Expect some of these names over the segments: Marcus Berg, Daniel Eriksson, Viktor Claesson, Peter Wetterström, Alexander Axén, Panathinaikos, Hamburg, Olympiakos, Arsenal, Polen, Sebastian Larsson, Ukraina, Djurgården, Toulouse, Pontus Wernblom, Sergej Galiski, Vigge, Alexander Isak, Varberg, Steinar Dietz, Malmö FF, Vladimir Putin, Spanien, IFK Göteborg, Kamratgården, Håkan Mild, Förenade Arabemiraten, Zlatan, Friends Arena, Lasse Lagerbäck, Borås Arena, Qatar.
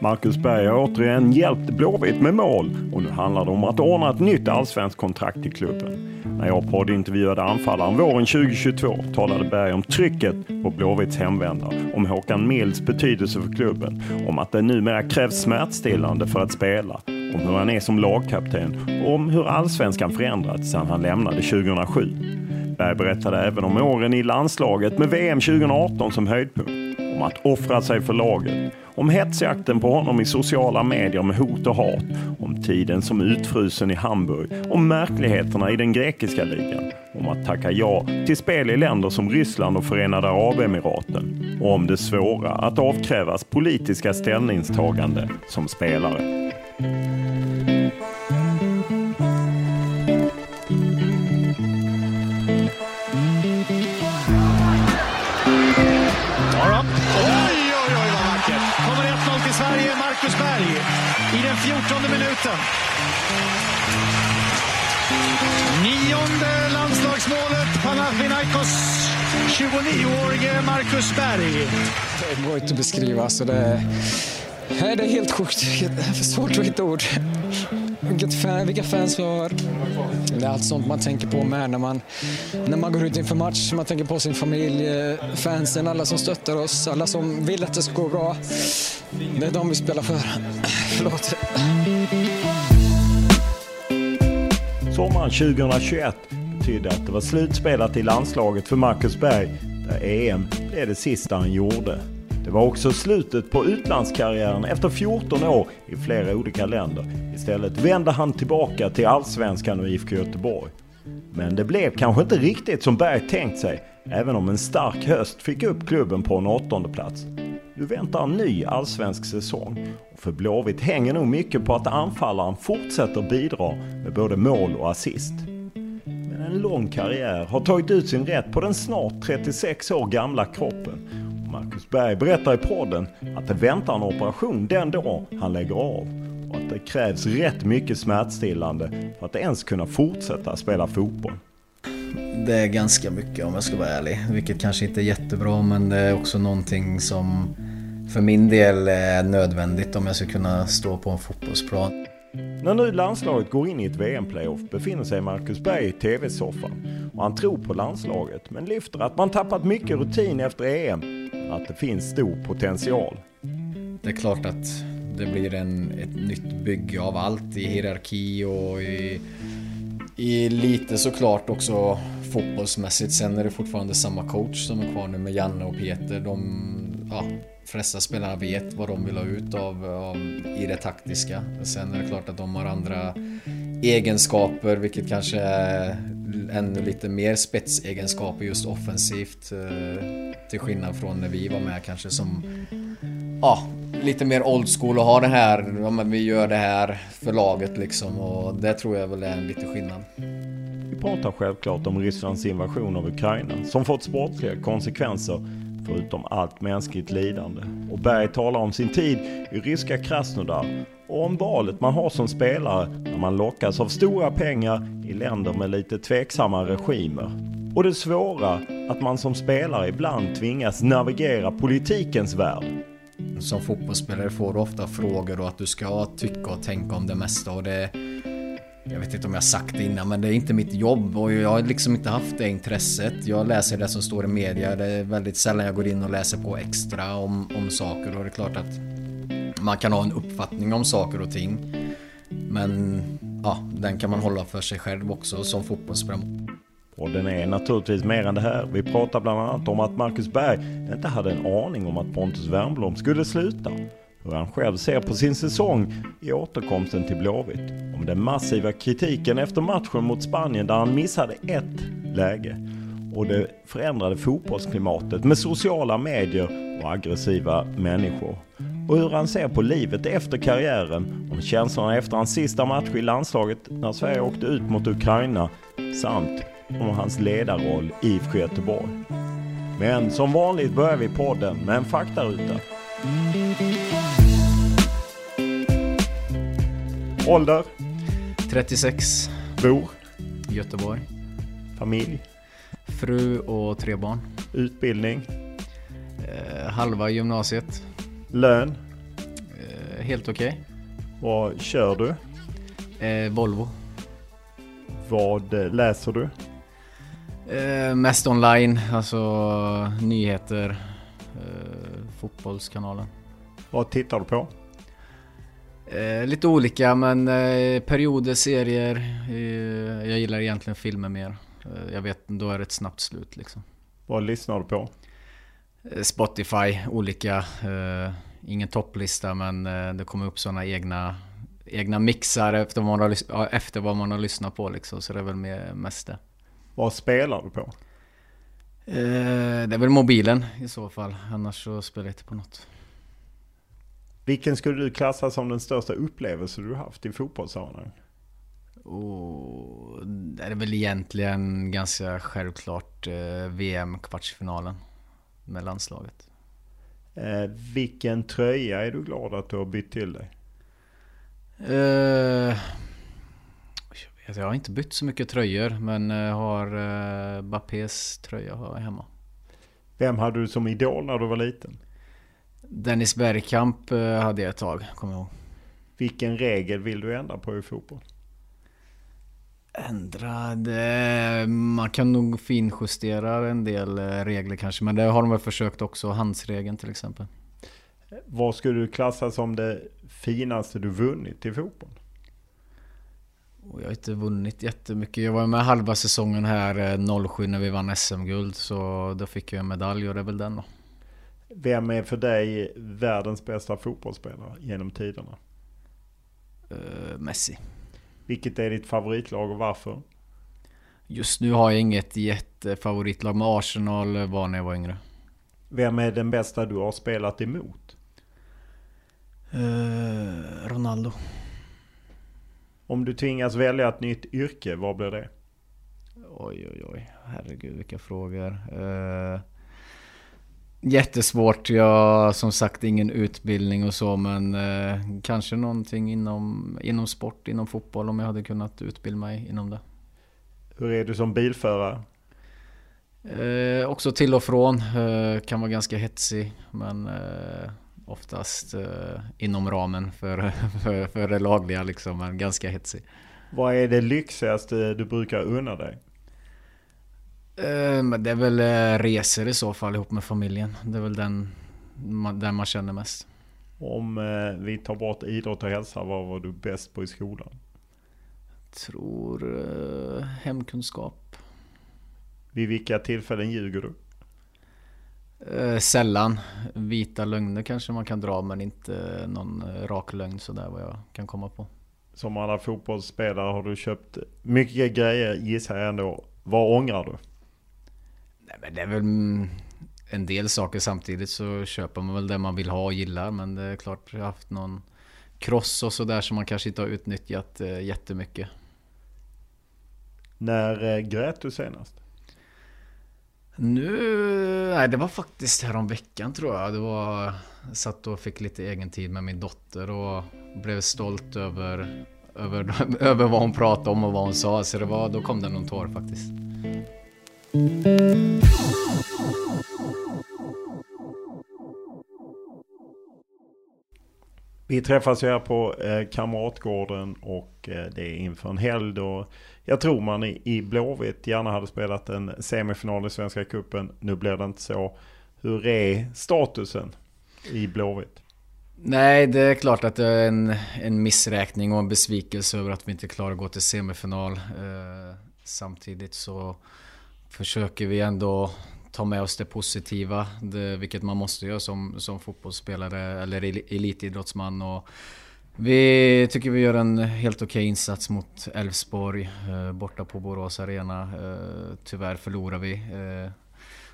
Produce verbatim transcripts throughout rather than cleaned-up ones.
Marcus Berg har återigen hjälpt Blåvitt med mål och nu handlar det om att ordna ett nytt allsvensk kontrakt till klubben. När jag poddintervjuade anfallaren våren tjugohundratjugotvå talade Berg om trycket på Blåvitts hemvändare, om Håkan Milds betydelse för klubben, om att det numera krävs smärtstillande för att spela, om hur han är som lagkapten och om hur allsvenskan förändrats sedan han lämnade tjugohundrasju. Berg berättade även om åren i landslaget med V M tjugohundraarton som höjdpunkt, om att offra sig för laget, om hetsjakten på honom i sociala medier med hot och hat, om tiden som utfrusen i Hamburg, om märkligheterna i den grekiska ligan, om att tacka ja till spel i länder som Ryssland och Förenade Arabemiraten och om det svåra att avkrävas politiska ställningstagande som spelare. Marcus Berg i den fjortonde minuten. Nionde landslagsmålet, Panathinaikos tjugonioårige Marcus Berg. Det går inte att beskriva, så det, det är helt sjukt. För svårt att hitta ord. Vilka fans vi har. Det är allt sånt man tänker på med när man, när man går ut inför match. Man tänker på sin familj, fansen, alla som stöttar oss, alla som vill att det ska gå bra. Det är de vi spelar för. Förlåt. Sommaren tjugohundratjugoett betydde att det var slutspelat i landslaget för Marcus Berg, där E M blev det sista han gjorde. Det var också slutet på utlandskarriären efter fjorton år i flera olika länder. Istället vände han tillbaka till Allsvenskan och I F K Göteborg. Men det blev kanske inte riktigt som Berg tänkt sig, även om en stark höst fick upp klubben på en åttonde plats. Nu väntar en ny allsvensk säsong och för Blåvitt hänger nog mycket på att anfallaren fortsätter bidra med både mål och assist. Men en lång karriär har tagit ut sin rätt på den snart trettiosex år gamla kroppen. Marcus Berg berättar i podden att det väntar en operation den dag han lägger av och att det krävs rätt mycket smärtstillande för att ens kunna fortsätta spela fotboll. Det är ganska mycket om jag ska vara ärlig, vilket kanske inte är jättebra, men det är också någonting som för min del är nödvändigt om jag ska kunna stå på en fotbollsplan. När nu landslaget går in i ett V M-playoff befinner sig Marcus Berg i tv-soffan och han tror på landslaget men lyfter att man tappat mycket rutin efter E M och att det finns stor potential. Det är klart att det blir en, ett nytt bygge av allt i hierarki och i... I lite såklart också fotbollsmässigt. Sen är det fortfarande samma coach som är kvar nu med Janne och Peter. De ja, flesta spelarna vet vad de vill ha ut av, av i det taktiska. Sen är det klart att de har andra egenskaper, vilket kanske är ännu lite mer spetsegenskaper just offensivt, till skillnad från när vi var med kanske som ja, lite mer old school och ha det här, ja, men vi gör det här för laget liksom, och det tror jag väl är en liten skillnad. Vi pratar självklart om Rysslands invasion av Ukraina som fått sportliga konsekvenser förutom allt mänskligt lidande. Och Berg talar om sin tid i ryska Krasnodar och om valet man har som spelare när man lockas av stora pengar i länder med lite tveksamma regimer. Och det svåra att man som spelare ibland tvingas navigera politikens värld. Som fotbollsspelare får du ofta frågor och att du ska tycka och tänka om det mesta, och det, jag vet inte om jag sagt det innan, men det är inte mitt jobb och jag har liksom inte haft det intresset. Jag läser det som står i media, det är väldigt sällan jag går in och läser på extra om, om saker, och det är klart att man kan ha en uppfattning om saker och ting, men ja, den kan man hålla för sig själv också som fotbollsspelare. Och den är naturligtvis mer än det här. Vi pratar bland annat om att Marcus Berg inte hade en aning om att Pontus Wernblom skulle sluta. Hur han själv ser på sin säsong i återkomsten till Blåvitt. Om den massiva kritiken efter matchen mot Spanien där han missade ett läge. Och det förändrade fotbollsklimatet med sociala medier och aggressiva människor. Och hur han ser på livet efter karriären. Om känslorna efter hans sista match i landslaget när Sverige åkte ut mot Ukraina. Samt om hans ledarroll i I F K Göteborg. Men som vanligt börjar vi podden med en faktaruta. Ålder? trettiosex. Bor? Göteborg. Familj? Fru och tre barn. Utbildning? Eh, halva gymnasiet. Lön? Eh, helt okej. Vad kör du? Eh, Volvo. Vad läser du? Eh, mest online, alltså nyheter, eh, fotbollskanalen. Vad tittar du på? Eh, lite olika, men eh, perioder, serier. Eh, jag gillar egentligen filmer mer. Eh, jag vet, då är det ett snabbt slut liksom. Vad lyssnar du på? Eh, Spotify, olika. Eh, ingen topplista, men eh, det kommer upp sådana egna... egna mixar efter vad man har, efter vad man har lyssnat på liksom, så det är väl mest det. Vad spelar du på? Eh, det är väl mobilen i så fall, annars så spelar jag inte på något. Vilken skulle du klassa som den största upplevelse du haft i fotbollssammanhang? Oh, det är väl egentligen ganska självklart eh, V M-kvartsfinalen med landslaget. Eh, vilken tröja är du glad att du har bytt till dig? Uh, jag, vet, jag har inte bytt så mycket tröjor, men har uh, Bappés tröja här hemma. Vem hade du som idol när du var liten? Dennis Bergkamp uh, hade jag ett tag, kommer jag ihåg. Vilken regel vill du ändra på i fotboll? Ändrad, uh, man kan nog finjustera en del uh, regler kanske, men det har de väl försökt också, handsregeln till exempel. Vad skulle du klassa som det finaste du vunnit i fotboll? Jag har inte vunnit jättemycket. Jag var med halva säsongen här noll sju när vi vann S M-guld. Så då fick jag en medalj och det är väl den då. Vem är för dig världens bästa fotbollsspelare genom tiderna? Uh, Messi. Vilket är ditt favoritlag och varför? Just nu har jag inget jättefavoritlag, med Arsenal var när jag var yngre. Vem är den bästa du har spelat emot? Eh, Ronaldo. Om du tvingas välja ett nytt yrke, vad blir det? Oj, oj, oj. Herregud, vilka frågor. Eh, jättesvårt. Jag som sagt ingen utbildning och så, men eh, kanske någonting inom, inom sport, inom fotboll, om jag hade kunnat utbilda mig inom det. Hur är du som bilförare? Eh, också till och från, eh, kan vara ganska hetsig, men eh, oftast eh, inom ramen för, för, för det lagliga liksom, men ganska hetsig. Vad är det lyxigaste du brukar unna dig? Eh, men det är väl eh, resor i så fall ihop med familjen, det är väl den man, den man känner mest. Om eh, vi tar bort idrott och hälsa, vad var du bäst på i skolan? Jag tror eh, hemkunskap. Vid vilka tillfällen ljuger du? Eh, sällan. Vita lögner kanske man kan dra, men inte någon rak lögn sådär vad jag kan komma på. Som alla fotbollsspelare har du köpt mycket grejer, gissar jag ändå. Vad ångrar du? Nej, men det är väl en del saker samtidigt så köper man väl det man vill ha och gillar, men det är klart att jag har haft någon kross och så där som man kanske inte har utnyttjat jättemycket. När grät du senast? Nu, nej, det var faktiskt häromveckan tror jag. Det var, jag satt och fick lite egen tid med min dotter och blev stolt över, över, över vad hon pratade om och vad hon sa. Så det var, då kom det någon tår faktiskt. Vi träffas här på eh, Kamratgården och eh, det är inför en helg då jag tror man i, i Blåvitt gärna hade spelat en semifinal i Svenska Cupen. Nu blev det inte så. Hur är statusen i Blåvitt? Nej, det är klart att det är en, en missräkning och en besvikelse över att vi inte klarar att gå till semifinal. Eh, samtidigt så försöker vi ändå ta med oss det positiva, det, vilket man måste göra som, som fotbollsspelare eller elitidrottsman. Och vi tycker vi gör en helt okej insats mot Elfsborg eh, borta på Borås Arena. Eh, tyvärr förlorar vi. Eh,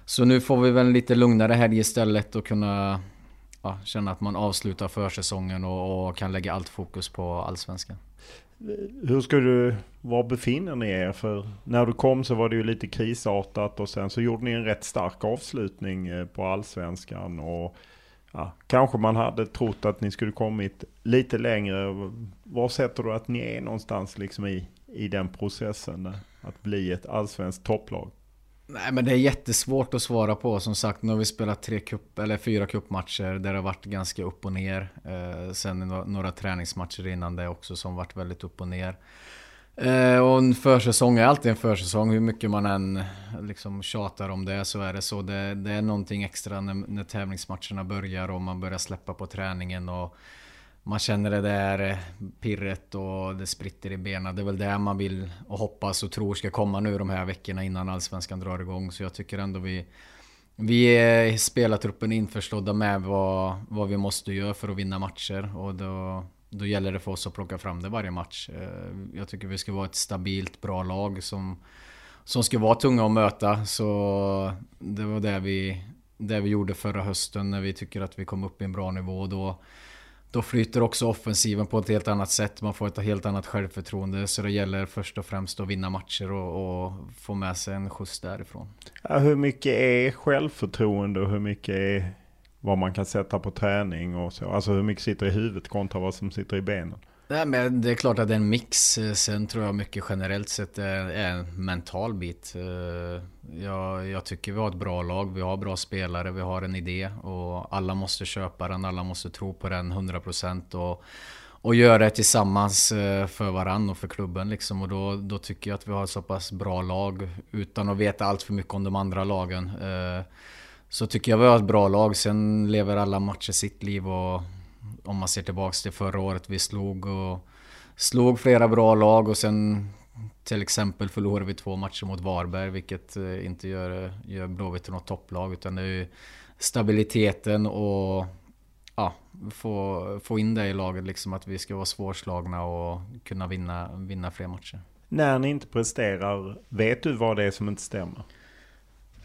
så nu får vi väl lite lugnare här istället och kunna ja, känna att man avslutar försäsongen och, och kan lägga allt fokus på Allsvenskan. Hur skulle du, var befinner ni er? För när du kom så var det ju lite krisartat och sen så gjorde ni en rätt stark avslutning på Allsvenskan och ja, kanske man hade trott att ni skulle kommit lite längre. Var sätter du att ni är någonstans liksom i, i den processen att bli ett allsvenskt topplag? Nej, men det är jättesvårt att svara på. Som sagt, nu har vi spelat tre cup, eller fyra cupmatcher där det har varit ganska upp och ner. Eh, sen några träningsmatcher innan det också som varit väldigt upp och ner. Eh, och en försäsong är alltid en försäsong. Hur mycket man än liksom tjatar om det så är det så. Det, det är någonting extra när, när tävlingsmatcherna börjar och man börjar släppa på träningen och man känner det där pirret och det spritter i benen. Det är väl det man vill och hoppas och tror ska komma nu de här veckorna innan Allsvenskan drar igång. Så jag tycker ändå vi, vi är spelartruppen införstådda med vad, vad vi måste göra för att vinna matcher. Och då, då gäller det för oss att plocka fram det varje match. Jag tycker vi ska vara ett stabilt, bra lag som, som ska vara tunga att möta. Så det var det vi, det vi gjorde förra hösten när vi tycker att vi kom upp i en bra nivå då. Då flyter också offensiven på ett helt annat sätt. Man får ett helt annat självförtroende. Så det gäller först och främst att vinna matcher och, och få med sig en skjuts därifrån. Ja, hur mycket är självförtroende och hur mycket är vad man kan sätta på träning och så? Alltså hur mycket sitter i huvudet kontra vad som sitter i benen? Nej, men det är klart att det är en mix. Sen tror jag mycket generellt sett är en mental bit. Jag, jag tycker vi har ett bra lag, vi har bra spelare, vi har en idé och alla måste köpa den, alla måste tro på den hundra procent och, och göra det tillsammans för varann och för klubben liksom. Och då, då tycker jag att vi har ett så pass bra lag utan att veta allt för mycket om de andra lagen. Så tycker jag vi har ett bra lag, sen lever alla matcher sitt liv och om man ser tillbaka till förra året, vi slog och slog flera bra lag och sen till exempel förlorade vi två matcher mot Varberg, vilket inte gör, gör Blåvitt till något topplag, utan det är ju stabiliteten och ja, få, få in det i laget liksom, att vi ska vara svårslagna och kunna vinna, vinna fler matcher. När ni inte presterar, vet du vad det är som inte stämmer?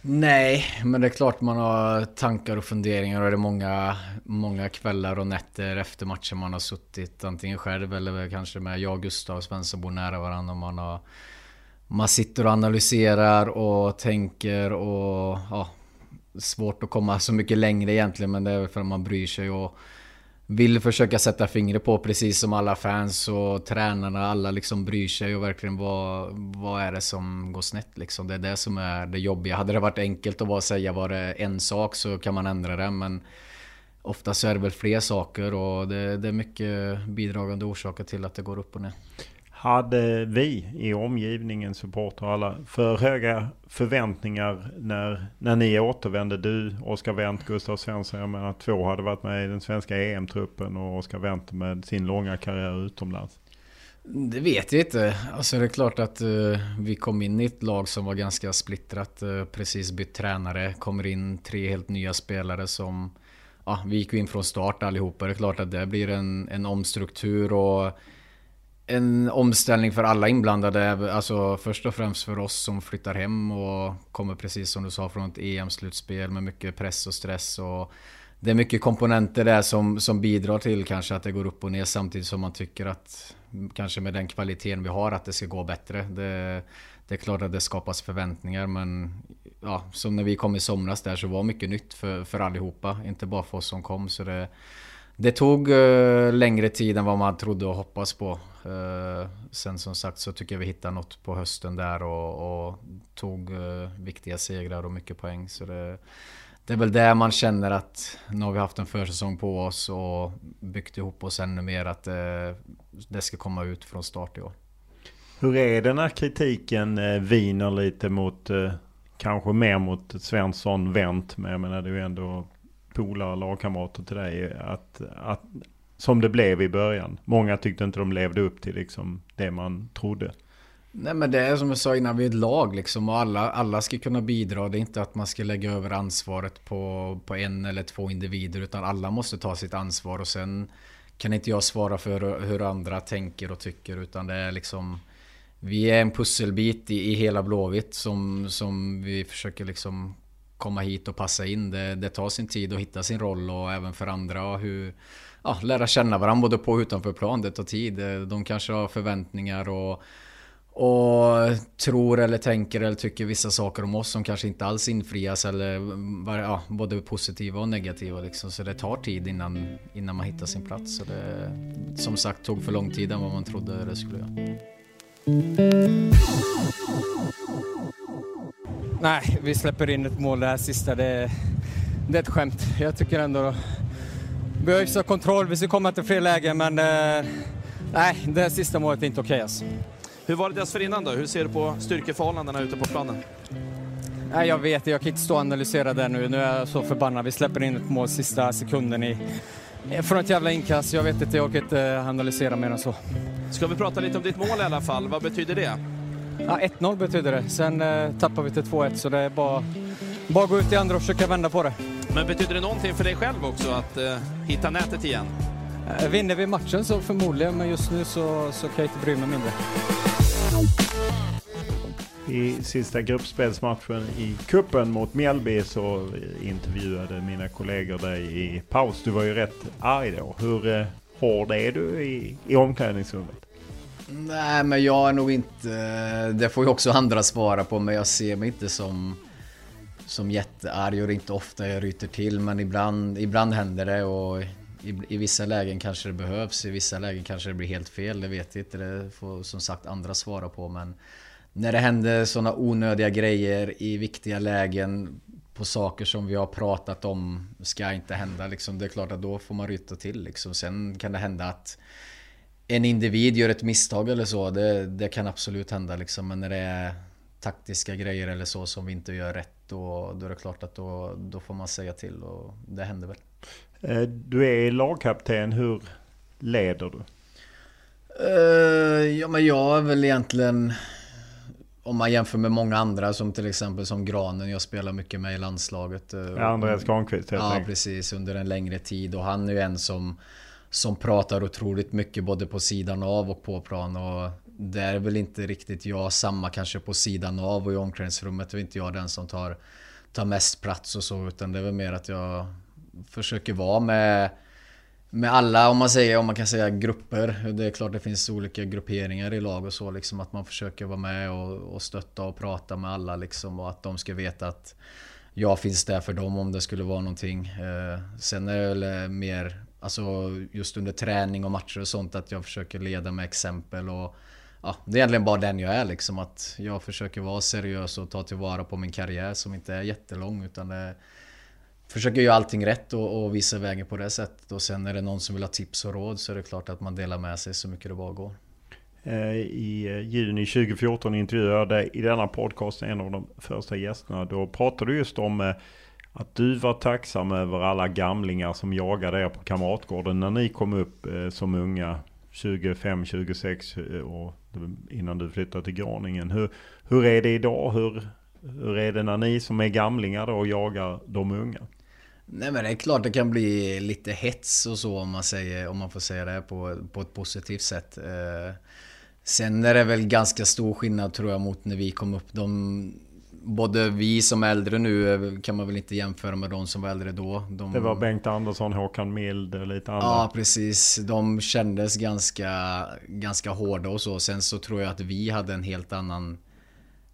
Nej, men det är klart man har tankar och funderingar och det är många, många kvällar och nätter efter matcher man har suttit antingen själv eller kanske med jag, Gustav Svensson bor nära varandra och man, har, man sitter och analyserar och tänker och ja, svårt att komma så mycket längre egentligen, men det är för att man bryr sig och vill försöka sätta fingret på, precis som alla fans och tränarna, alla liksom bryr sig och verkligen vad, vad är det som går snett liksom. Det är det som är det jobbiga. Hade det varit enkelt att bara säga var det en sak så kan man ändra det, men ofta så är det väl fler saker och det, det är mycket bidragande orsaker till att det går upp och ner. Hade vi i omgivningen, supportrar och alla, för höga förväntningar när, när ni återvände? Du, Oskar Wendt, Gustav Svensson, jag menar två hade varit med i den svenska E M-truppen och Oskar Wendt med sin långa karriär utomlands. Det vet jag inte. Alltså det är klart att uh, vi kom in i ett lag som var ganska splittrat, uh, precis bytt tränare, kommer in tre helt nya spelare som, ja, vi gick in från start allihopa. Det är klart att det blir en, en omstruktur och en omställning för alla inblandade, alltså först och främst för oss som flyttar hem och kommer, precis som du sa, från ett E M-slutspel med mycket press och stress, och det är mycket komponenter där som, som bidrar till kanske att det går upp och ner, samtidigt som man tycker att kanske med den kvaliteten vi har att det ska gå bättre. Det, det är klart att det skapas förväntningar, men ja, som när vi kom i somras där, så var mycket nytt för, för allihopa, inte bara för oss som kom, så det Det tog uh, längre tid än vad man trodde och hoppas på. Uh, sen som sagt så tycker jag vi hittade något på hösten där och, och tog uh, viktiga segrar och mycket poäng. Så det, det är väl där man känner att nu har vi haft en försäsong på oss och byggt ihop oss ännu mer, att uh, det ska komma ut från start i år. Hur är den här kritiken uh, viner lite mot, uh, kanske mer mot Svensson, Wendt, men jag menar det är ju ändå polare och lagkamrater till dig, att, att, som det blev i början. Många tyckte inte de levde upp till liksom det man trodde. Nej, men det är som jag sa innan, vi är ett lag liksom, och alla, alla ska kunna bidra. Det är inte att man ska lägga över ansvaret på, på en eller två individer, utan alla måste ta sitt ansvar, och sen kan inte jag svara för hur andra tänker och tycker, utan det är liksom, vi är en pusselbit i, i hela Blåvitt som, som vi försöker liksom komma hit och passa in. Det, det tar sin tid att hitta sin roll, och även för andra, och hur, ja, lära känna varandra både på och utanför plan. Det tar tid. De kanske har förväntningar och, och tror eller tänker eller tycker vissa saker om oss som kanske inte alls infrias, eller, ja, både positiva och negativa liksom. Så det tar tid innan, innan man hittar sin plats. Så det, som sagt, tog för lång tid än vad man trodde det skulle göra. Nej, vi släpper in ett mål det här sista. Det, det är ett skämt. Jag tycker ändå vi har hyfsat kontroll. Vi ska komma till fler lägen, men eh, nej, det här sista målet är inte okej. Alltså. Hur var det dessförinnan då? Hur ser du på styrkeförhållandena ute på planen? Nej, jag vet. Jag kan inte stå och analysera det nu. Nu är jag så förbannad. Vi släpper in ett mål sista sekunden i, från ett jävla inkast. Jag vet inte. Jag kan inte analysera mer än så. Ska vi prata lite om ditt mål i alla fall? Vad betyder det? Ja, ett noll betyder det. Sen eh, tappar vi till två ett, så det är bara, bara gå ut i andra och försöka vända på det. Men betyder det någonting för dig själv också att eh, hitta nätet igen? Eh, vinner vi matchen så förmodligen, men just nu så, så kan jag inte bry mig mindre. I sista gruppspelsmatchen i kuppen mot Mjällby så intervjuade mina kollegor dig i paus. Du var ju rätt arg då. Hur eh, hård är du i, i omklädningsrummet? Nej, men jag är nog inte... Det får ju också andra svara på, men jag ser mig inte som, som jättearg, och det är inte ofta jag ryter till, men ibland, ibland händer det, och i, i vissa lägen kanske det behövs, i vissa lägen kanske det blir helt fel, det vet jag inte, det får som sagt andra svara på, men när det händer sådana onödiga grejer i viktiga lägen på saker som vi har pratat om ska inte hända, liksom, det är klart att då får man ryta till. Liksom. Sen kan det hända att en individ gör ett misstag eller så, det, det kan absolut hända liksom, men när det är taktiska grejer eller så som vi inte gör rätt, då, då är det klart att då, då får man säga till, och det händer väl. Du är lagkapten, hur leder du? Uh, ja, men jag är väl egentligen, om man jämför med många andra, som till exempel som Granen, jag spelar mycket med i landslaget. Ja, Andreas Granqvist. Ja, tänkt. Precis, under en längre tid, och han är ju en som som pratar otroligt mycket både på sidan av och på plan, och det är väl inte riktigt jag, samma kanske på sidan av och i omklädningsrummet är inte jag den som tar, tar mest plats och så, utan det är väl mer att jag försöker vara med, med alla, om man säger, om man kan säga grupper. Det är klart det finns olika grupperingar i lag och så liksom, att man försöker vara med och, och stötta och prata med alla liksom, och att de ska veta att jag finns där för dem om det skulle vara någonting. Sen är det väl mer, alltså just under träning och matcher och sånt, att jag försöker leda med exempel, och ja, det är egentligen bara den jag är liksom, att jag försöker vara seriös och ta tillvara på min karriär som inte är jättelång, utan det, försöker göra allting rätt och, och visa vägen på det sättet, och sen är det någon som vill ha tips och råd, så är det klart att man delar med sig så mycket det bara går. I juni tjugo fjorton intervjuade i denna podcast en av de första gästerna, då pratade du just om att du var tacksam över alla gamlingar som jagade er på Kamratgården när ni kom upp som unga tjugofem tjugosex och innan du flyttade till Grönningen. Hur, hur är det idag? Hur, hur är det när ni som är gamlingar då jagar de unga? Nej, men det är klart det kan bli lite hets och så, om man säger, om man får säga det på, på ett positivt sätt. Eh, sen är det väl ganska stor skillnad, tror jag, mot när vi kom upp. De, både vi som är äldre nu kan man väl inte jämföra med de som var äldre då. De, det var Bengt Andersson, Håkan Mild och lite andra. Ja, precis. De kändes ganska, ganska hårda och så. Sen så tror jag att vi hade en helt annan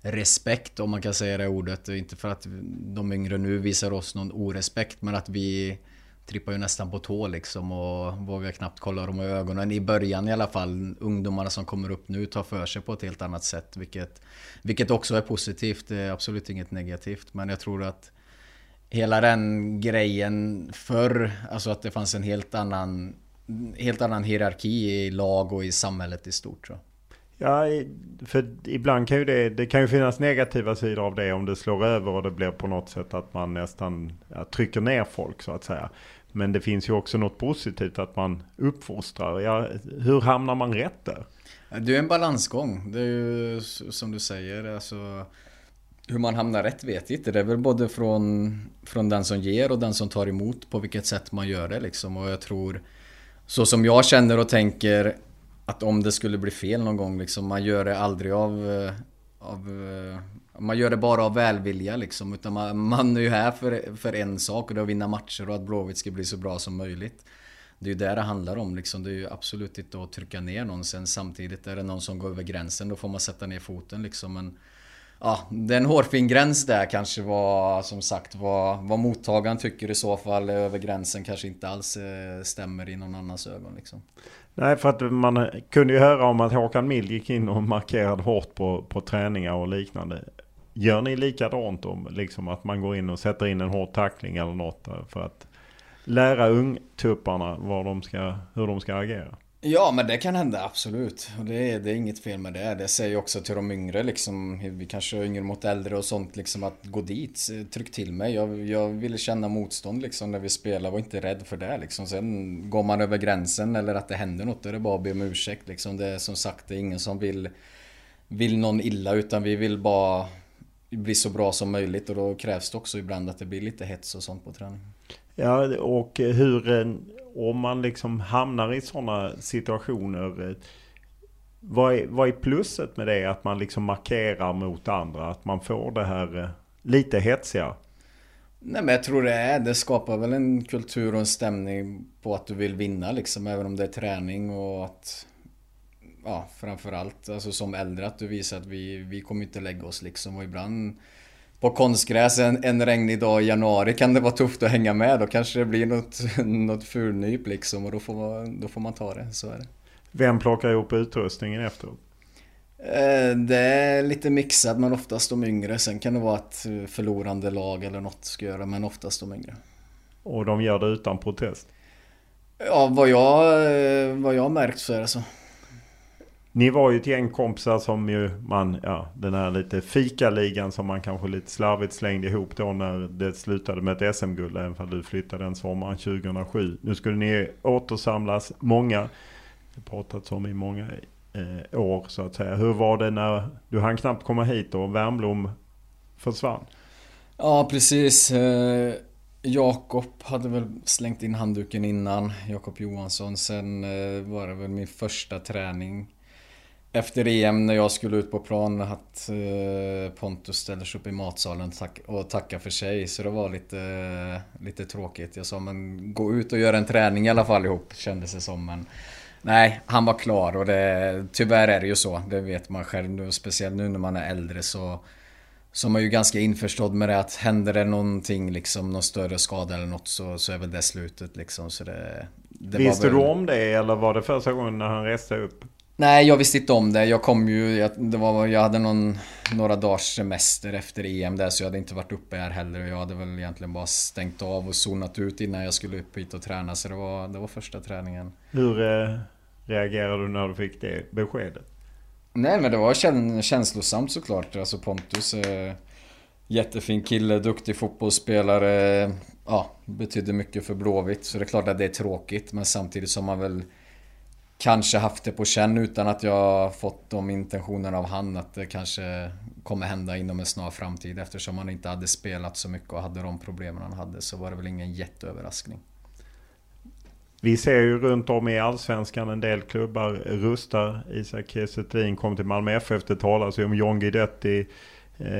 respekt, om man kan säga det ordet. Inte för att de yngre nu visar oss någon orespekt, men att vi trippar ju nästan på tå liksom och vågar knappt kolla dem i ögonen i början i alla fall. Ungdomarna som kommer upp nu tar för sig på ett helt annat sätt, vilket, vilket också är positivt. Det är absolut inget negativt, men jag tror att hela den grejen förr, alltså att det fanns en helt annan, helt annan hierarki i lag och i samhället i stort, tror jag. Ja, för ibland kan ju det, det kan ju finnas negativa sidor av det om det slår över och det blir på något sätt att man nästan ja, trycker ner folk så att säga. Men det finns ju också något positivt att man uppfostrar. Ja, hur hamnar man rätt där? Det är en balansgång. Det är ju som du säger, alltså, hur man hamnar rätt vet jag inte. Det är väl både från, från den som ger och den som tar emot, på vilket sätt man gör det liksom. Och jag tror, så som jag känner och tänker, att om det skulle bli fel någon gång liksom, man gör det aldrig av, av man gör det bara av välvilja liksom, utan man, man är ju här för, för en sak, och det är att vinna matcher och att Blåvitt ska bli så bra som möjligt. Det är ju det det handlar om liksom. Det är ju absolut inte att trycka ner någon. Sen samtidigt är det någon som går över gränsen, då får man sätta ner foten liksom. Men ja, det är en hårfin gräns där kanske, var som sagt vad, vad mottagaren tycker i så fall över gränsen kanske inte alls stämmer i någon annans ögon liksom. Nej, för att man kunde ju höra om att Håkan Mild gick in och markerade hårt på, på träningar och liknande. Gör ni likadant om liksom, att man går in och sätter in en hård tackling eller något för att lära ungtupparna vad de ska, hur de ska agera? Ja, men det kan hända, absolut. Och det, det är inget fel med det. Det säger också till de yngre liksom, vi kanske är yngre mot äldre och sånt liksom, att gå dit, tryck till mig. Jag, jag ville känna motstånd liksom, när vi spelar, var inte rädd för det liksom. Sen går man över gränsen eller att det händer något, då är det bara att be om ursäkt liksom. Det är som sagt, det är ingen som vill, vill någon illa, utan vi vill bara bli så bra som möjligt, och då krävs det också ibland att det blir lite hets och sånt på träning. Ja, och hur, om man liksom hamnar i sådana situationer, vad är, vad är plusset med det, att man liksom markerar mot andra, att man får det här lite hetsiga? Nej, men jag tror det är, det skapar väl en kultur och en stämning på att du vill vinna liksom, även om det är träning, och att ja, framförallt alltså som äldre, att du visar att vi, vi kommer inte lägga oss liksom. Och ibland på konstgräs en, en regnig dag i januari kan det vara tufft att hänga med. Då kanske det blir något, något furnyp liksom, och då får, man, då får man ta det, så är det. Vem plockar ihop utrustningen efteråt? Det är lite mixat, men oftast de yngre. Sen kan det vara ett förlorande lag eller något ska göra, men oftast de yngre. Och de gör det utan protest? Ja, vad jag, vad jag har märkt så är det så. Ni var ju ett gäng kompisar som ju man, ja, den här lite fikaligan som man kanske lite slarvigt slängde ihop då när det slutade med ett S M-guld, även om du flyttade den sommaren tjugohundrasju. Nu skulle ni återsamlas många, det pratats om i många eh, år så att säga. Hur var det när du hann knappt komma hit och Wernblom försvann? Ja, precis. Eh, Jakob hade väl slängt in handduken innan, Jakob Johansson. Sen eh, var det väl min första träning efter E M när jag skulle ut på plan, att Pontus ställer sig upp i matsalen och tackar för sig. Så det var lite, lite tråkigt. Jag sa, men gå ut och göra en träning i alla fall ihop, kändes det som. Men nej, han var klar, och det, tyvärr är det ju så. Det vet man själv nu, speciellt nu när man är äldre, så, så man är ju ganska införstådd med det, att händer det någonting, liksom, någon större skada eller något, så, så är väl det slutet liksom. Så det, det visste väl du om det, eller var det första gången när han reste upp? Nej, jag visste inte om det. Jag kom ju, jag, det var, jag hade någon, några dagars semester efter E M där, så jag hade inte varit uppe här heller. Jag hade väl egentligen bara stängt av och zonat ut innan jag skulle upp hit och träna. Så det var, det var första träningen. Hur eh, reagerade du när du fick det beskedet? Nej, men det var käns- känslosamt såklart. Alltså Pontus, eh, jättefin kille, duktig fotbollsspelare. Eh, ja, betydde mycket för Blåvitt. Så det är klart att det är tråkigt, men samtidigt som man väl kanske haft det på känn utan att jag fått de intentionerna av han att det kanske kommer hända inom en snar framtid. Eftersom han inte hade spelat så mycket och hade de problemen han hade så var det väl ingen jätteöverraskning. Vi ser ju runt om i Allsvenskan en del klubbar rustar. Isak Kiese kom till Malmö F F efter talas om John Guidetti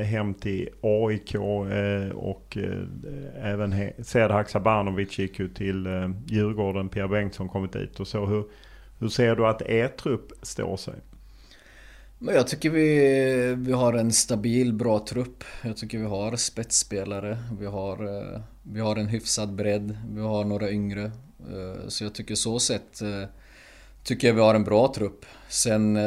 hem till A I K och även Sedhak Sabanovic gick ju till Djurgården. Pierre Bengtsson kommit dit och så. Hur, hur ser du att E-trupp står sig? Men jag tycker vi, vi har en stabil, bra trupp. Jag tycker vi har spetsspelare. Vi har, vi har en hyfsad bredd. Vi har några yngre. Så jag tycker så sett tycker jag vi har en bra trupp. Sen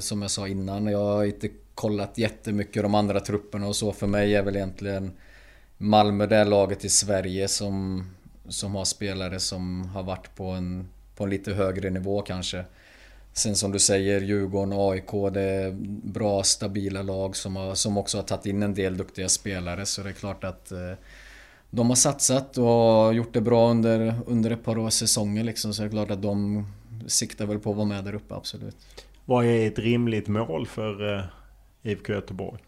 som jag sa innan, jag har inte kollat jättemycket de andra trupperna och så. För mig är väl egentligen Malmö det laget i Sverige som, som har spelare som har varit på en, på en lite högre nivå kanske. Sen som du säger, Djurgården, A I K, det är bra stabila lag som, har, som också har tagit in en del duktiga spelare. Så det är klart att de har satsat och gjort det bra under, under ett par års säsonger liksom, så jag är glad att de siktar väl på att vara med där uppe, absolut. Vad är ett rimligt mål för eh, I F K Göteborg?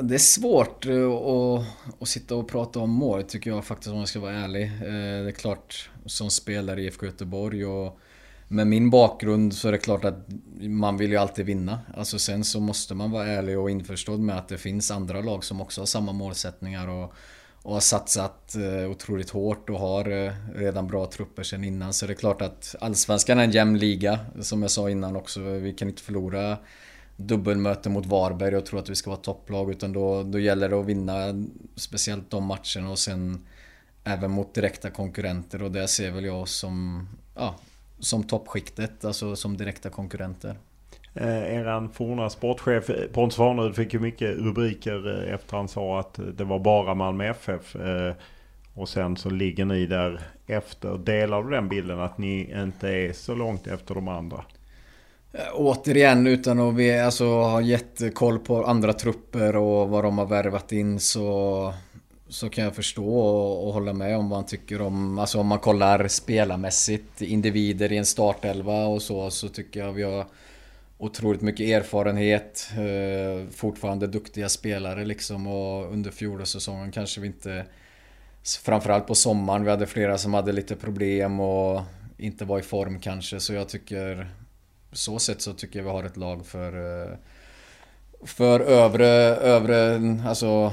Det är svårt att, att sitta och prata om mål tycker jag faktiskt om jag ska vara ärlig. Eh, det är klart som spelare i I F K Göteborg och med min bakgrund så är det klart att man vill ju alltid vinna. Alltså sen så måste man vara ärlig och införstådd med att det finns andra lag som också har samma målsättningar och och har satsat otroligt hårt och har redan bra trupper sedan innan. Så det är klart att Allsvenskan är en jämn liga, som jag sa innan också. Vi kan inte förlora dubbelmöte mot Varberg och tro att vi ska vara topplag, utan då, då gäller det att vinna speciellt de matcherna och sen även mot direkta konkurrenter. Och det ser väl jag som, ja, som toppskiktet, alltså som direkta konkurrenter. Eh, eran forna sportchef Pontus Wernblom fick ju mycket rubriker eh, efter han sa att det var bara Malmö F F eh, och sen så ligger ni där efter. Delar du den bilden att ni inte är så långt efter de andra? Eh, återigen utan att vi alltså, har jättekoll på andra trupper och vad de har värvat in så, så kan jag förstå och, och hålla med om vad man tycker om, alltså om man kollar spelarmässigt individer i en startelva och så, så tycker jag vi har otroligt mycket erfarenhet, fortfarande duktiga spelare liksom, och under fjolårssäsongen kanske vi inte, framförallt på sommaren, vi hade flera som hade lite problem och inte var i form kanske, så jag tycker så sett så tycker jag vi har ett lag för för övre, övre alltså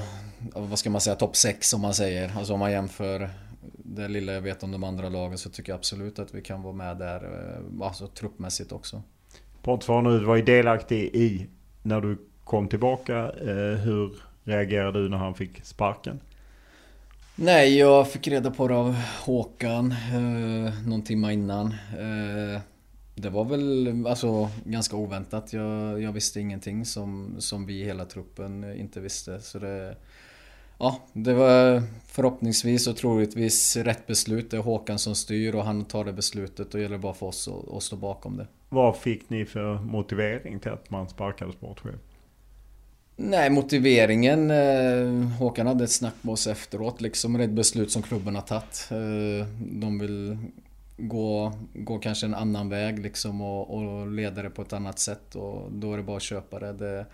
vad ska man säga, topp sex om man säger, alltså om man jämför det lilla jag vet om de andra lagen så tycker jag absolut att vi kan vara med där, alltså truppmässigt också. Pontus, du var ju delaktig i när du kom tillbaka. Hur reagerade du när han fick sparken? Nej, jag fick reda på det av Håkan någon timme innan. Det var väl alltså, ganska oväntat. Jag, jag visste ingenting som, som vi i hela truppen inte visste. Så det, ja, det var förhoppningsvis och troligtvis rätt beslut. Det är Håkan som styr och han tar det beslutet och gäller bara för oss att, att stå bakom det. Vad fick ni för motivering till att man sparkade sportchef? Nej, motiveringen... Håkan hade ett snack med oss efteråt. Liksom, det är ett beslut som klubben har tagit. De vill gå, gå kanske en annan väg liksom, och, och leda det på ett annat sätt. Och då är det bara att köpa det. Det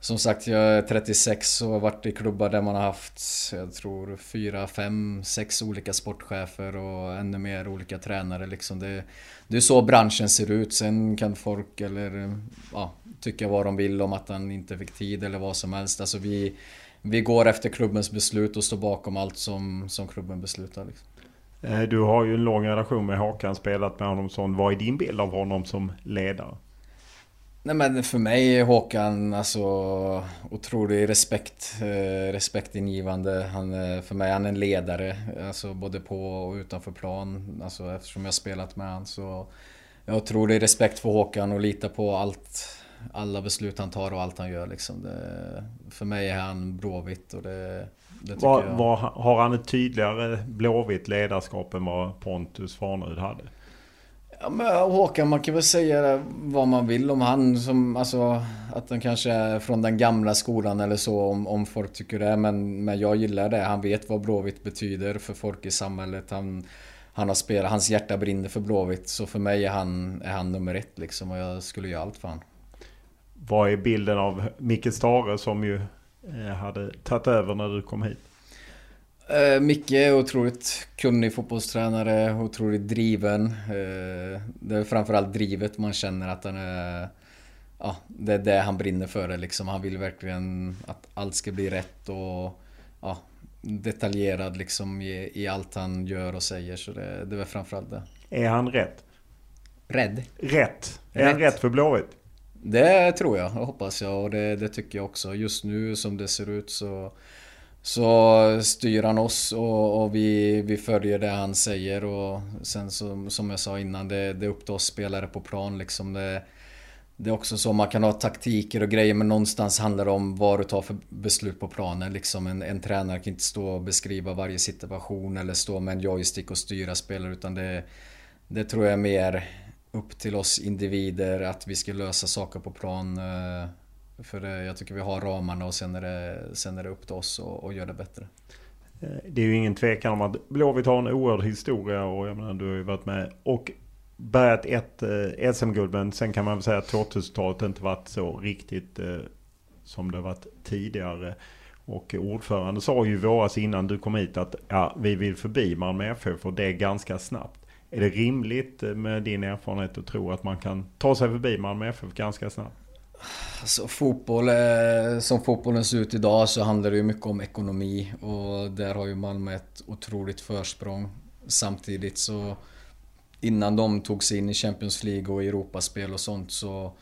som sagt, jag är trettiosex och har varit i klubbar där man har haft jag tror fyra, fem, sex olika sportchefer och ännu mer olika tränare. Liksom. Det, det är så branschen ser ut. Sen kan folk eller, ja, tycka vad de vill om att han inte fick tid eller vad som helst. Alltså vi, vi går efter klubbens beslut och står bakom allt som, som klubben beslutar. Liksom. Du har ju en lång relation med Håkan, spelat med honom. Sån. Vad är din bild av honom som ledare? Nej, men för mig är Håkan alltså, otrolig respekt, eh, respektingivande. Han är, för mig han är en ledare, alltså, både på och utanför plan. Alltså, eftersom jag spelat med han så jag har otrolig respekt för Håkan och litar på allt, alla beslut han tar och allt han gör. Liksom. Det, för mig är han Blåvitt. Och det, det tycker var, jag. Var, har han ett tydligare Blåvitt ledarskap än vad Pontus Wernblom hade? Ja, men Håkan, man kan väl säga vad man vill om han som, alltså, att han kanske är från den gamla skolan eller så om, om folk tycker det, men, men jag gillar det. Han vet vad Blåvitt betyder för folk i samhället. Han, han har spelat, hans hjärta brinner för Blåvitt, så för mig är han, är han nummer ett liksom, och jag skulle göra allt för han. Vad är bilden av Mikael Stäre som ju hade tagit över när du kom hit? Eh, Micke är otroligt kunnig fotbollstränare, otroligt driven. Eh, det är framförallt drivet man känner att han är, ja, det är det han brinner för liksom. Han vill verkligen att allt ska bli rätt och ja, detaljerad liksom i, i allt han gör och säger, så det, det är framförallt det. Är han rätt? Rädd? Rätt. Är rätt. Han rätt för Blåvitt? Det tror jag, jag hoppas jag, och det, det tycker jag också. Just nu som det ser ut så, så styr han oss och, och vi, vi följer det han säger, och sen som, som jag sa innan, det, det är upp till oss spelare på plan liksom. Det, det är också så, man kan ha taktiker och grejer, men någonstans handlar det om vad du tar för beslut på planen liksom. En, en tränare kan inte stå och beskriva varje situation eller stå med en joystick och styra spelare, utan det, det tror jag är mer upp till oss individer att vi ska lösa saker på plan, för det, jag tycker vi har ramarna, och sen är det, sen är det upp till oss och, och göra det bättre. Det är ju ingen tvekan om att Blåvitt har en oerhörd historia, och jag menar, du har ju varit med och börjat ett eh, S M-guld, men sen kan man väl säga att tvåtusentalet inte varit så riktigt eh, som det varit tidigare, och ordförande sa ju våras innan du kom hit att ja, vi vill förbi Malmö F F, och det är ganska snabbt. Är det rimligt med din erfarenhet att tro att man kan ta sig förbi Malmö F F ganska snabbt? Alltså, fotboll, som fotbollen ser ut idag så handlar det ju mycket om ekonomi, och där har ju Malmö ett otroligt försprång. Samtidigt så innan de tog sig in i Champions League och Europaspel och sånt, så,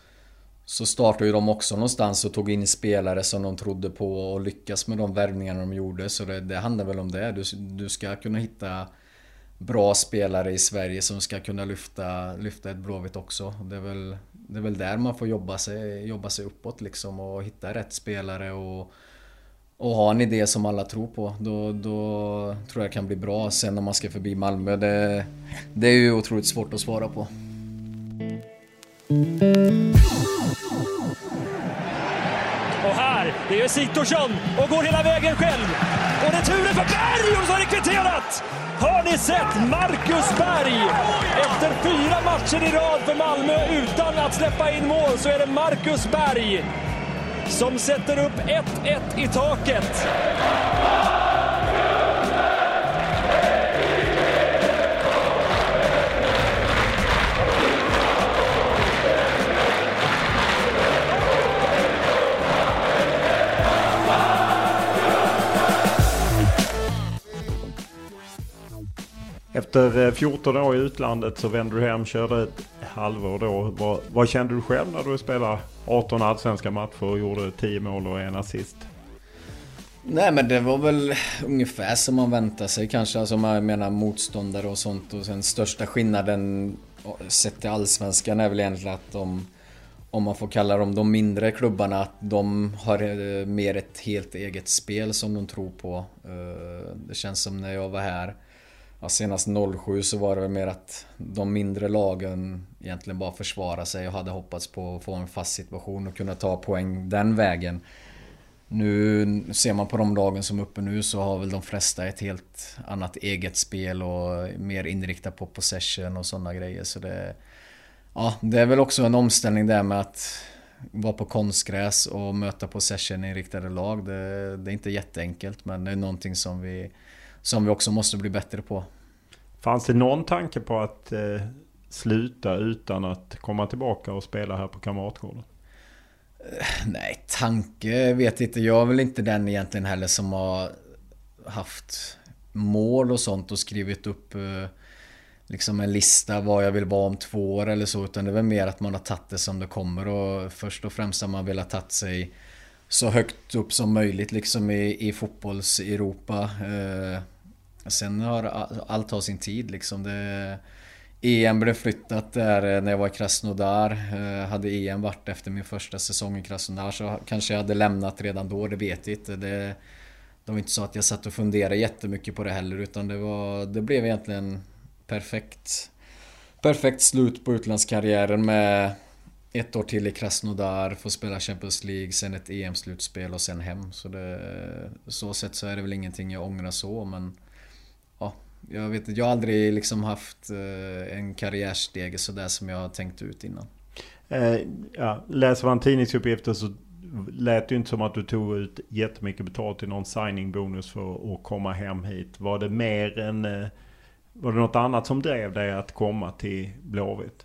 så startade ju de också någonstans och tog in spelare som de trodde på och lyckas med de värvningarna de gjorde. Så det, det handlar väl om det. Du, du ska kunna hitta bra spelare i Sverige som ska kunna lyfta, lyfta ett Blåvitt också. Det är väl, det är väl där man får jobba sig, jobba sig uppåt liksom, och hitta rätt spelare och, och ha en idé som alla tror på. Då, då tror jag kan bli bra. Sen om man ska förbi Malmö, det, det är ju otroligt svårt att svara på. Och här, det är Sigthorsson och går hela vägen själv. Och returen för Berg, och så har det kvitterat! Har ni sett Marcus Berg? Efter fyra matcher i rad för Malmö utan att släppa in mål, så är det Marcus Berg som sätter upp ett ett i taket. Efter fjorton år i utlandet så vände du hem, körde ett halvår då. Vad, vad kände du själv när du spelade arton allsvenska matcher och gjorde tio mål och en assist? Nej, men det var väl ungefär som man väntar sig kanske. Alltså, man menar motståndare och sånt. Och sen största skillnaden sett till allsvenskan är väl egentligen att de, om man får kalla dem de mindre klubbarna, att de har mer ett helt eget spel som de tror på. Det känns som när jag var här, ja, senast noll sju så var det mer att de mindre lagen egentligen bara försvarade sig och hade hoppats på att få en fast situation och kunna ta poäng den vägen. Nu ser man på de lagen som är uppe nu, så har väl de flesta ett helt annat eget spel och mer inriktat på possession och sådana grejer. Så det, ja, det är väl också en omställning där med att vara på konstgräs och möta possession-inriktade lag. Det, det är inte jätteenkelt, men det är någonting som vi... som vi också måste bli bättre på. Fanns det någon tanke på att eh, sluta utan att komma tillbaka och spela här på Kamratgården? Eh, nej, tanke vet inte. Jag är väl inte den egentligen heller som har haft mål och sånt och skrivit upp eh, liksom en lista vad jag vill vara om två år eller så. Utan det är väl mer att man har tagit det som det kommer, och först och främst har man väl tagit sig så högt upp som möjligt liksom i, i fotbolls-Europa. Eh, sen har allt har sin tid liksom. Det, E M blev flyttat där när jag var i Krasnodar. Eh, hade E M varit efter min första säsong i Krasnodar så kanske jag hade lämnat redan då, det vet jag inte. Det, det var inte så att jag satt och funderade jättemycket på det heller, utan det, var, det blev egentligen perfekt, perfekt slut på utlandskarriären med ett år till i Krasnodar, få spela Champions League, sen ett E M-slutspel och sen hem. Så det, så sett så är det väl ingenting jag ångrar så, men ja, Jag vet inte, jag har aldrig liksom haft en karriärstege så där som jag har tänkt ut innan. Eh, ja, läser man tidningsuppgifter så lät det ju inte som att du tog ut jättemycket betalt i någon signingbonus för att komma hem hit. Var det mer än, var det något annat som drev dig att komma till Blåvitt?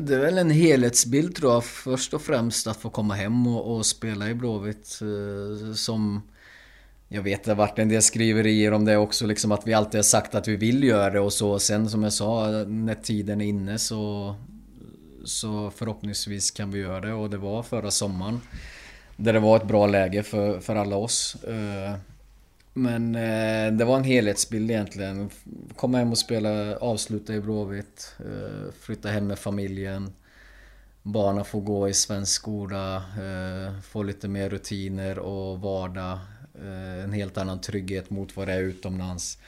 Det är väl en helhetsbild tror jag. Först och främst att få komma hem och, och spela i Blåvitt. Som jag vet, det har varit en del skriverier om det också. Liksom att vi alltid har sagt att vi vill göra det och så. Sen som jag sa, när tiden är inne så, så förhoppningsvis kan vi göra det. Och det var förra sommaren. Där det var ett bra läge för, för alla oss. Men det var en helhetsbild egentligen. Komma hem och spela, avsluta i Blåvitt, flytta hem med familjen, barna får gå i svensk skola, få lite mer rutiner och vardag, en helt annan trygghet mot vad det är utomlands.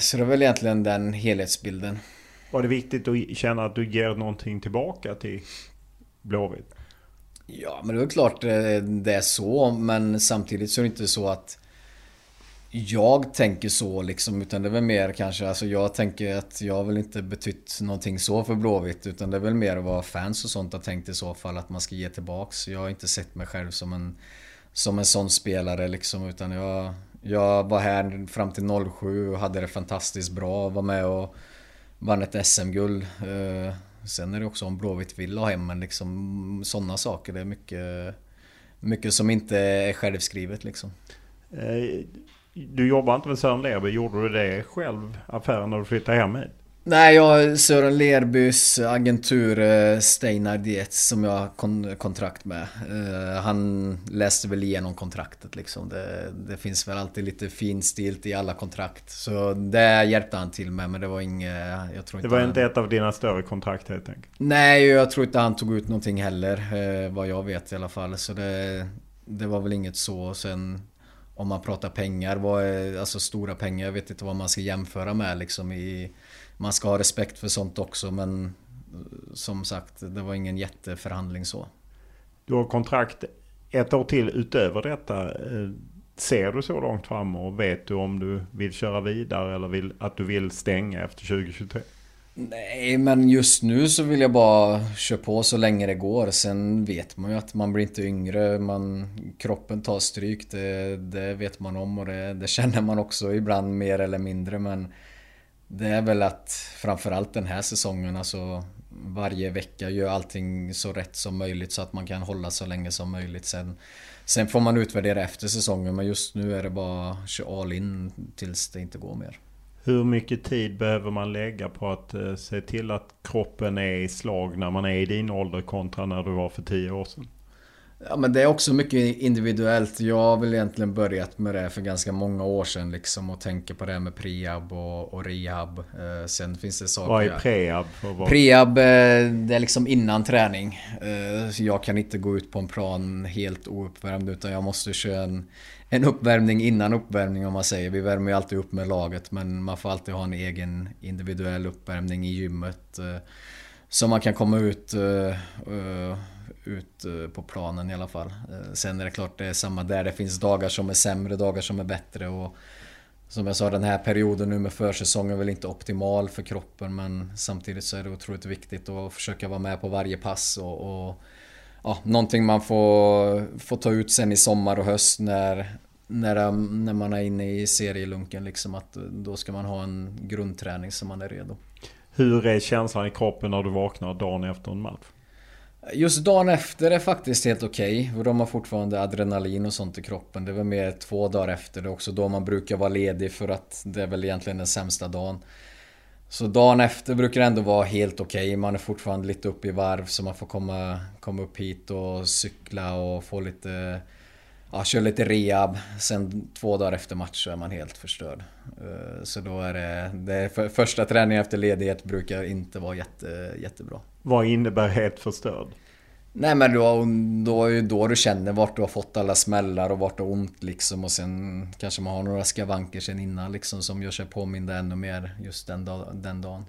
Så det var väl egentligen den helhetsbilden. Var det viktigt att känna att du ger någonting tillbaka till Blåvitt? Ja, men det är klart det är så, men samtidigt så är det inte så att jag tänker så liksom, utan det är väl mer kanske, alltså jag tänker att jag väl inte betytt någonting så för Blåvitt, utan det är väl mer vad fans och sånt har tänkt i så fall, att man ska ge tillbaks. Jag har inte sett mig själv som en, som en sån spelare liksom, utan jag, jag var här fram till noll sju och hade det fantastiskt bra, var med och vann ett S M-guld. Sen är det också om Blåvitt vill ha hemmen liksom, sådana saker. Det är mycket, mycket som inte är självskrivet liksom. Du jobbar inte med Sören Lerby, gjorde du det själv, affären, när du flyttade hem hit? Nej, jag, Sören Lerbys agentur Steinar Dietz som jag har kontrakt med, han läste väl igenom kontraktet liksom. det, det finns väl alltid lite finstilt i alla kontrakt, så det hjälpte han till med, men det var inget, jag tror inte det var han, inte ett av dina större kontrakt helt enkelt. Nej, jag tror inte han tog ut någonting heller vad jag vet i alla fall, så det, det var väl inget så. Sen om man pratar pengar, vad är, alltså stora pengar, jag vet inte vad man ska jämföra med liksom i. Man ska ha respekt för sånt också, men som sagt, det var ingen jätteförhandling så. Du har kontrakt ett år till utöver detta. Ser du så långt fram och vet du om du vill köra vidare eller vill, att du vill stänga efter tjugo tjugotre? Nej, men just nu så vill jag bara köra på så länge det går. Sen vet man ju att man blir inte yngre, man, kroppen tar stryk, det, det vet man om och det, det känner man också ibland mer eller mindre, men det är väl att framförallt den här säsongen, alltså varje vecka gör allting så rätt som möjligt så att man kan hålla så länge som möjligt. Sen, sen får man utvärdera efter säsongen, men just nu är det bara kör all in tills det inte går mer. Hur mycket tid behöver man lägga på att se till att kroppen är i slag när man är i din ålder kontra när du var för tio år sedan? Ja, men det är också mycket individuellt. Jag har väl egentligen börjat med det för ganska många år sedan liksom, och tänker på det här med prehab och, och rehab. Eh, sen finns det saker. Vad är prehab? Vad... Prehab, eh, det är liksom innan träning. Eh, jag kan inte gå ut på en plan helt ouppvärmd, utan jag måste köra en, en uppvärmning innan uppvärmning om man säger. Vi värmer ju alltid upp med laget, men man får alltid ha en egen individuell uppvärmning i gymmet. Eh, så man kan komma ut... Eh, eh, ut på planen i alla fall. Sen är det klart det är samma där, det finns dagar som är sämre, dagar som är bättre, och som jag sa, den här perioden nu med försäsongen är väl inte optimal för kroppen, men samtidigt så är det otroligt viktigt att försöka vara med på varje pass och, och ja, någonting man får, får ta ut sen i sommar och höst när, när, när man är inne i serielunken liksom, att då ska man ha en grundträning så man är redo. Hur är känslan i kroppen när du vaknar dagen efter en match? Just dagen efter är faktiskt helt okej, okay, för de har fortfarande adrenalin och sånt i kroppen. Det var mer två dagar efter, det också då man brukar vara ledig för att det är väl egentligen den sämsta dagen. Så dagen efter brukar det ändå vara helt okej, okay. Man är fortfarande lite upp i varv så man får komma, komma upp hit och cykla och få lite, ja, köra lite rehab. Sen två dagar efter match så är man helt förstörd. Så då är det, det är för, första träningen efter ledighet brukar inte vara jätte, jättebra. Vad innebär helt förstörd? Nej, men då, då är ju då du känner vart du har fått alla smällar och vart det har ont liksom, och sen kanske man har några skavanker sen innan liksom, som gör sig påminna ännu mer just den, dag, den dagen.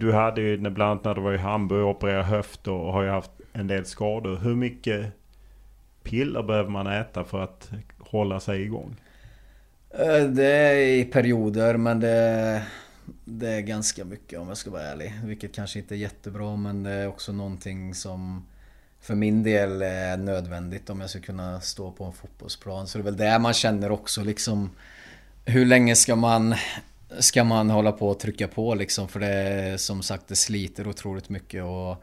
Du hade ju bland annat när du var i Hamburg och opererade höft och har ju haft en del skador. Hur mycket piller behöver man äta för att hålla sig igång? Det är i perioder, men det, det är ganska mycket om jag ska vara ärlig. Vilket kanske inte är jättebra, men det är också någonting som för min del är nödvändigt om jag ska kunna stå på en fotbollsplan. Så det är väl där man känner också liksom, hur länge ska man, ska man hålla på och trycka på liksom? För det, som sagt, det sliter otroligt mycket och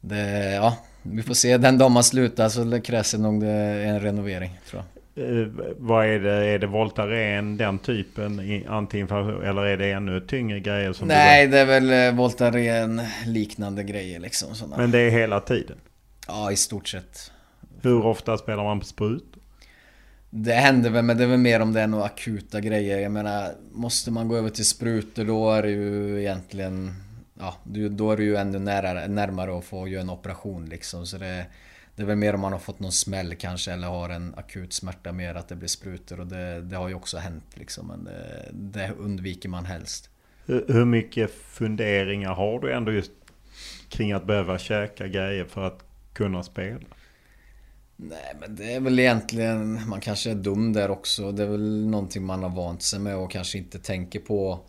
det, ja, vi får se. Den dagen man slutar så krävs det nog en renovering, tror jag. Eh, vad är det? Är det Voltaren, den typen, antiinflammation, eller är det ännu tyngre grejer? Som Nej, det är väl Voltaren liknande grejer liksom, sådana. Men det är hela tiden? Ja, i stort sett. Hur ofta spelar man på sprut? Det händer väl, men det är väl mer om det är några akuta grejer. Jag menar, måste man gå över till sprutor, då är det ju egentligen, ja, då är det ju ännu närmare, närmare att få göra en operation liksom, så det Det är väl mer om man har fått någon smäll kanske, eller har en akut smärta, mer att det blir sprutor. Och det, det har ju också hänt liksom, men det, det undviker man helst. Hur, hur mycket funderingar har du ändå just kring att behöva käka grejer för att kunna spela? Nej, men det är väl egentligen, man kanske är dum där också. Det är väl någonting man har vant sig med och kanske inte tänker på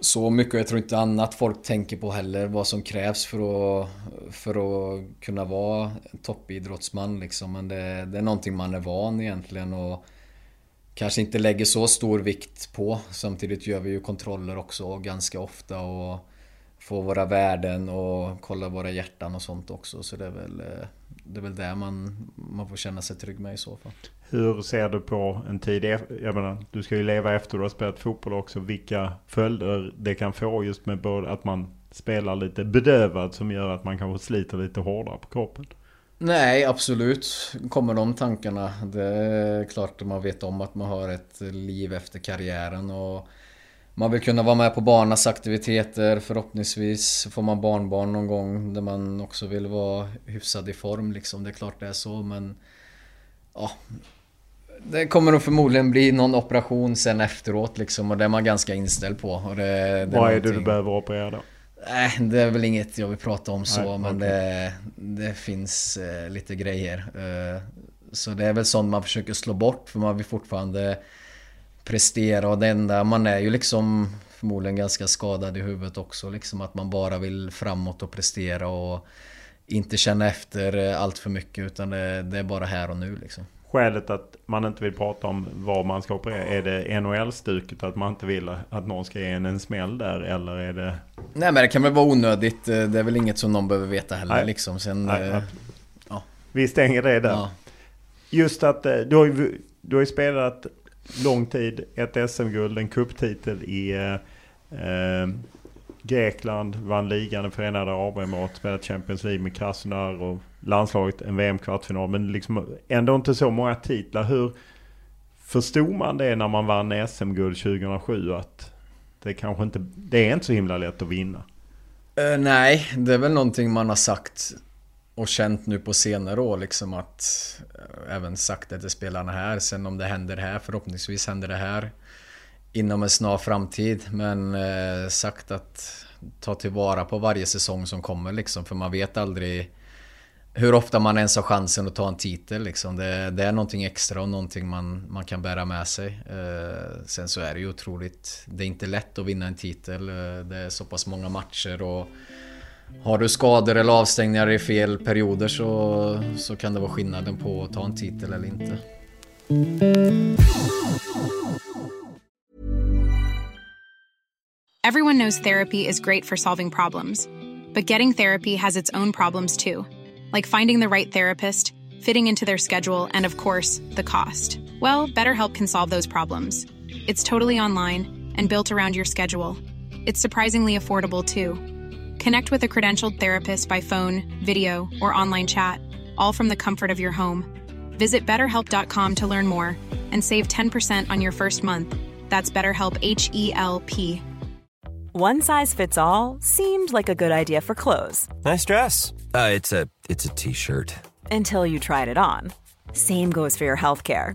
så mycket. Jag tror inte annat folk tänker på heller, vad som krävs för att, för att kunna vara en toppidrottsman liksom. Men det, det är någonting man är van egentligen och kanske inte lägger så stor vikt på. Samtidigt gör vi ju kontroller också ganska ofta och får våra värden och kollar våra hjärtan och sånt också. Så det är väl, det är väl där man, man får känna sig trygg med i så fall. Hur ser du på en tid, jag menar, du ska ju leva efter du har spelat fotboll också, vilka följder det kan få just med både att man spelar lite bedövad som gör att man kanske sliter lite hårdare på kroppen? Nej, absolut. Kommer de tankarna. Det är klart att man vet om att man har ett liv efter karriären och man vill kunna vara med på barnas aktiviteter. Förhoppningsvis får man barnbarn någon gång där man också vill vara hyfsad i form liksom. Det är klart det är så, men ja, det kommer nog förmodligen bli någon operation sen efteråt liksom, och det är man ganska inställd på. Och det, det Vad är, är det du behöver operera då? Nej, det är väl inget jag vill prata om så. Nej, men okay. det, det finns eh, lite grejer. Eh, så det är väl sånt man försöker slå bort, för man vill fortfarande prestera, och det enda, man är ju liksom förmodligen ganska skadad i huvudet också liksom, att man bara vill framåt och prestera och inte känna efter allt för mycket, utan det, det är bara här och nu liksom. Skälet att man inte vill prata om vad man ska operera, är det N H L-stuket att man inte vill att någon ska ge en en smäll där, eller är det... Nej, men det kan väl vara onödigt, det är väl inget som någon behöver veta heller. Nej. Liksom. Sen, Nej, eh, ja. Vi stänger det där. Ja. Just att du har ju, du har ju spelat lång tid, ett S M-guld, en kupptitel i eh, Grekland, vann ligan i Förenade Arabemiraten, spelat Champions League med Krasnodar och landslaget en V M-kvartfinal, men liksom ändå inte så många titlar. Hur förstod man det när man vann S M-guld tjugohundrasju, att det kanske inte, det är inte så himla lätt att vinna? Uh, nej, det är väl någonting man har sagt och känt nu på senare år liksom, att även sagt det till spelarna här, sen om det händer här, förhoppningsvis händer det här inom en snar framtid, men eh, sagt att ta tillvara på varje säsong som kommer liksom, för man vet aldrig hur ofta man ens har chansen att ta en titel liksom. det, det är någonting extra och någonting man, man kan bära med sig. Eh, sen så är det ju otroligt, det är inte lätt att vinna en titel, det är så pass många matcher, och har du skador eller avstängningar i fel perioder så, så kan det vara skillnaden på att ta en titel eller inte. Everyone knows therapy is great for solving problems, but getting therapy has its own problems too. Like finding the right therapist, fitting into their schedule, and of course, the cost. Well, BetterHelp can solve those problems. It's totally online and built around your schedule. It's surprisingly affordable too. Connect with a credentialed therapist by phone, video, or online chat, all from the comfort of your home. Visit better help dot com to learn more and save ten percent on your first month. That's BetterHelp, H E L P. One size fits all seemed like a good idea for clothes. Nice dress. Uh, it's a it's a t-shirt. Until you tried it on. Same goes for your healthcare.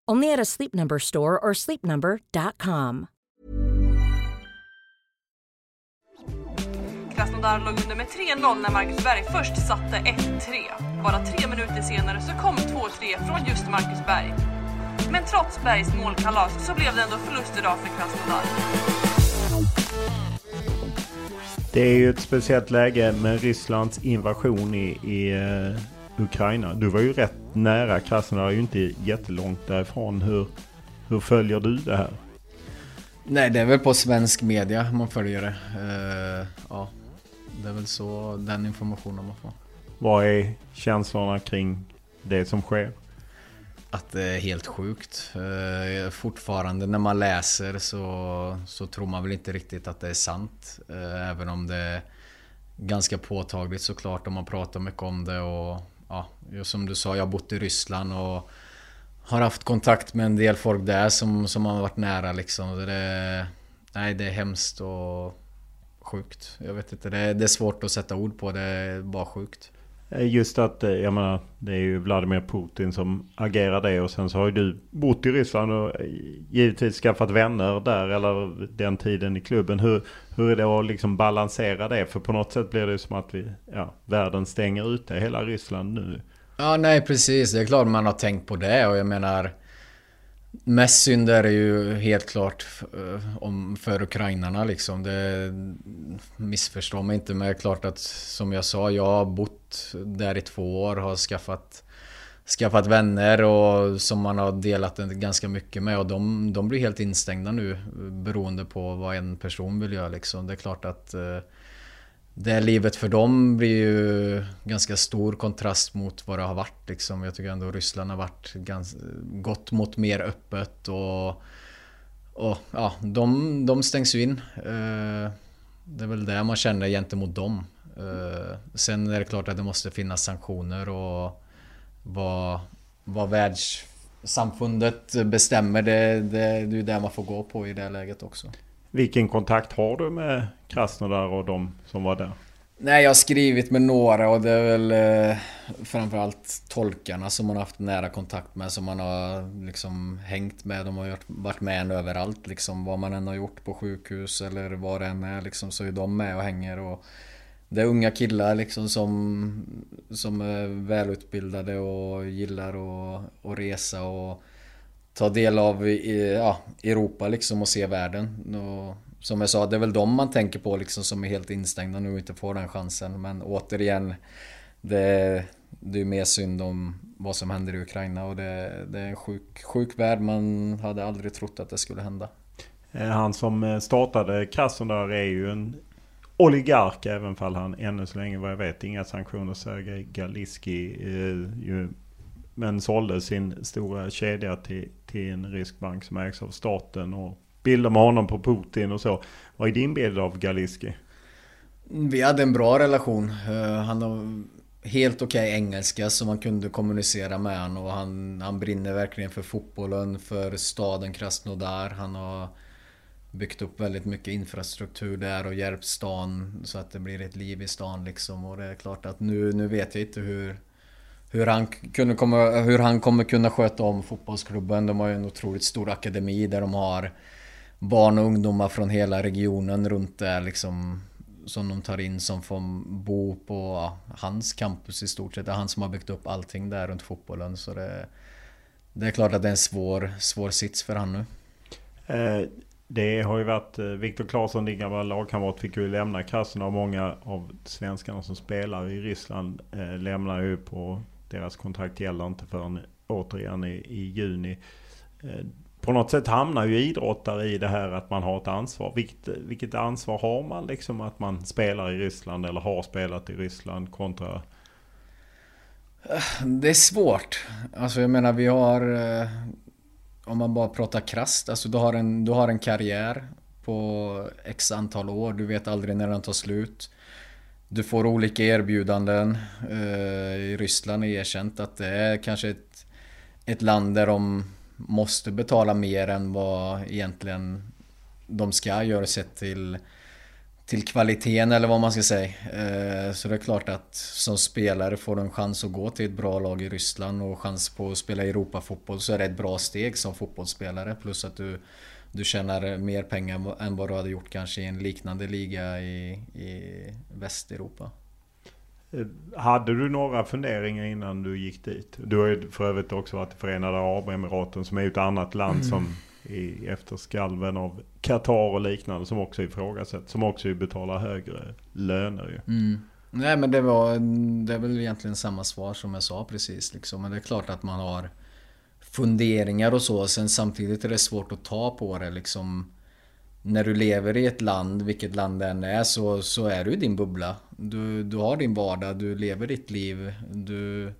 Only at a Sleep Number store or sleep number dot com. Krasnodar låg under med tre noll när Marcus Berg först satte ett tre. Bara tre minuter senare så kom två tre från just Marcus Berg. Men trots Bergs målkalas så blev det ändå förlust idag för Krasnodar. Det är ju ett speciellt läge med Rysslands invasion i, i uh, Ukraina. Du var ju rätt nära, Krasnodar är ju inte jättelångt därifrån. Hur, hur följer du det här? Nej, det är väl på svensk media man följer det. Uh, ja, det är väl så den informationen man får. Vad är känslorna kring det som sker? Att det är helt sjukt. Uh, fortfarande när man läser så, så tror man väl inte riktigt att det är sant. Uh, även om det är ganska påtagligt såklart om man pratar mycket om det. Och, ja, som du sa, jag har bott i Ryssland och har haft kontakt med en del folk där som, som har varit nära. Liksom. Det, är, nej, det är hemskt och sjukt. Jag vet inte, det är, det är svårt att sätta ord på, det är bara sjukt. Just att, jag menar, det är ju Vladimir Putin som agerar det, och sen så har ju du bott i Ryssland och givetvis skaffat vänner där eller den tiden i klubben. Hur, hur är det att liksom balansera det? För på något sätt blir det som att vi, ja, världen stänger ute hela Ryssland nu. Ja, nej precis. Det är klart man har tänkt på det, och jag menar mest synd är ju helt klart om för ukrainarna liksom. Det missförstår mig inte, men det är klart att som jag sa, jag har bott där i två år, har skaffat, skaffat vänner och som man har delat ganska mycket med, och de, de blir helt instängda nu beroende på vad en person vill göra liksom. Det är klart att det livet för dem blir ju ganska stor kontrast mot vad det har varit liksom. Jag tycker ändå Ryssland har varit ganska gott mot mer öppet och, och ja, de, de stängs ju in. Det är väl det man känner gentemot dem. Sen är det klart att det måste finnas sanktioner och vad, vad världssamfundet bestämmer, det, det, det är ju det man får gå på i det läget också. Vilken kontakt har du med Krasnodar och de som var där? Nej, jag har skrivit med några, och det är väl eh, framförallt tolkarna som man har haft nära kontakt med, som man har liksom hängt med. De har gjort, varit med en överallt liksom, vad man än har gjort på sjukhus eller vad det än är liksom, så är de med och hänger. Och det är unga killar liksom som, som är välutbildade och gillar att och resa och ta del av ja, Europa liksom och se världen. Och som jag sa, det är väl de man tänker på liksom, som är helt instängda nu och inte får den chansen. Men återigen, det, det är mer synd om vad som händer i Ukraina, och det, det är en sjuk, sjuk värld. Man hade aldrig trott att det skulle hända. Han som startade Krasnodar är ju en oligark, även fall han ännu så länge vad jag vet inga sanktioner. Sergej Galiski ju, men sålde sin stora kedja till, till en rysk bank som ägs av staten, och bilder med honom på Putin och så. Vad är din bild av Galiski? Vi hade en bra relation. Han har helt okej okay engelska så man kunde kommunicera med honom, och han, han brinner verkligen för fotbollen, för staden Krasnodar. Han har byggt upp väldigt mycket infrastruktur där och hjälpt stan så att det blir ett liv i stan liksom. Och det är klart att nu, nu vet jag inte hur Hur han, kunde komma, hur han kommer kunna sköta om fotbollsklubben. De har ju en otroligt stor akademi där de har barn och ungdomar från hela regionen runt där liksom, som de tar in, som får bo på ja, hans campus i stort sett. Det är han som har byggt upp allting där runt fotbollen, så det, det är klart att det är en svår, svår sits för han nu. Eh, Det har ju varit Viktor Claesson, din gamla lagkamrat, fick ju lämna Krasnodar, och många av svenskarna som spelar i Ryssland eh, lämnar ju på deras kontrakt gäller inte förrän återigen i, i juni. Eh, på något sätt hamnar ju idrottare i det här att man har ett ansvar. Vilket, vilket ansvar har man liksom att man spelar i Ryssland eller har spelat i Ryssland kontra... Det är svårt. Alltså jag menar vi har... Eh... Om man bara pratar krasst, alltså du har, en, du har en karriär på x antal år. Du vet aldrig när den tar slut. Du får olika erbjudanden. I Ryssland är erkänt att det är kanske ett, ett land där de måste betala mer än vad egentligen de ska göra sett till, till kvaliteten eller vad man ska säga. Så det är klart att som spelare får du en chans att gå till ett bra lag i Ryssland och chans på att spela Europa-fotboll, så är det ett bra steg som fotbollsspelare, plus att du, du tjänar mer pengar än vad du hade gjort kanske i en liknande liga i, i Västeuropa. Hade du några funderingar innan du gick dit? Du har ju för övrigt också varit i Förenade Arabemiraten som är ett annat land mm. som i efterskalven av Qatar och liknande som också ifrågasätt, som också betalar högre löner ju. Mm. Nej men det var det är väl egentligen samma svar som jag sa precis liksom, men det är klart att man har funderingar och så, sen samtidigt är det svårt att ta på det liksom när du lever i ett land, vilket land det än är, så så är du i din bubbla. Du du har din vardag, du lever ditt liv, du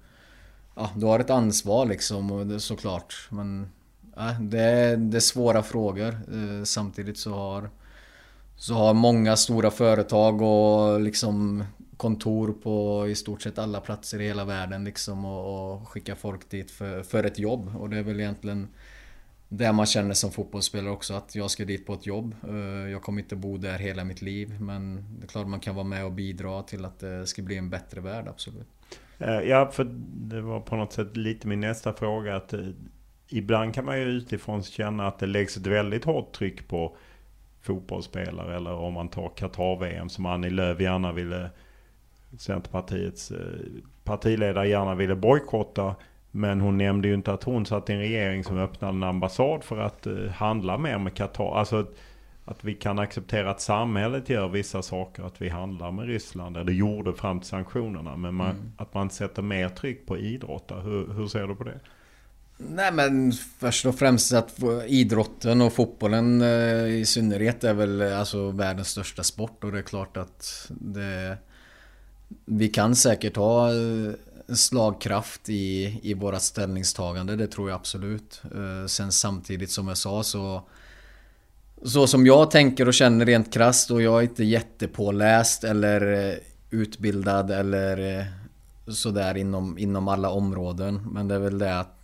ja, du har ett ansvar liksom och det, såklart, men ja, det, är, det är svåra frågor. Samtidigt så har, så har många stora företag och liksom kontor på i stort sett alla platser i hela världen liksom och, och skicka folk dit för, för ett jobb. Och det är väl egentligen det man känner som fotbollsspelare också, att jag ska dit på ett jobb. Jag kommer inte bo där hela mitt liv, men det är klart man kan vara med och bidra till att det ska bli en bättre värld, absolut. Ja, för det var på något sätt lite min nästa fråga, att ibland kan man ju utifrån känna att det läggs ett väldigt hårt tryck på fotbollsspelare, eller om man tar Qatar-V M som Annie Lööf gärna ville, Centerpartiets partiledare gärna ville bojkotta, men hon nämnde ju inte att hon satt i en regering som öppnade en ambassad för att handla mer med Qatar. Alltså att vi kan acceptera att samhället gör vissa saker, att vi handlar med Ryssland eller gjorde fram till sanktionerna, men man, mm. att man sätter mer tryck på idrott. Hur, hur ser du på det? Nej men först och främst att idrotten och fotbollen i synnerhet är väl alltså världens största sport, och det är klart att det, vi kan säkert ha slagkraft i, i våra ställningstagande, det tror jag absolut. Sen samtidigt som jag sa så så som jag tänker och känner rent krasst, och jag är inte jättepåläst eller utbildad eller sådär inom, inom alla områden, men det är väl det att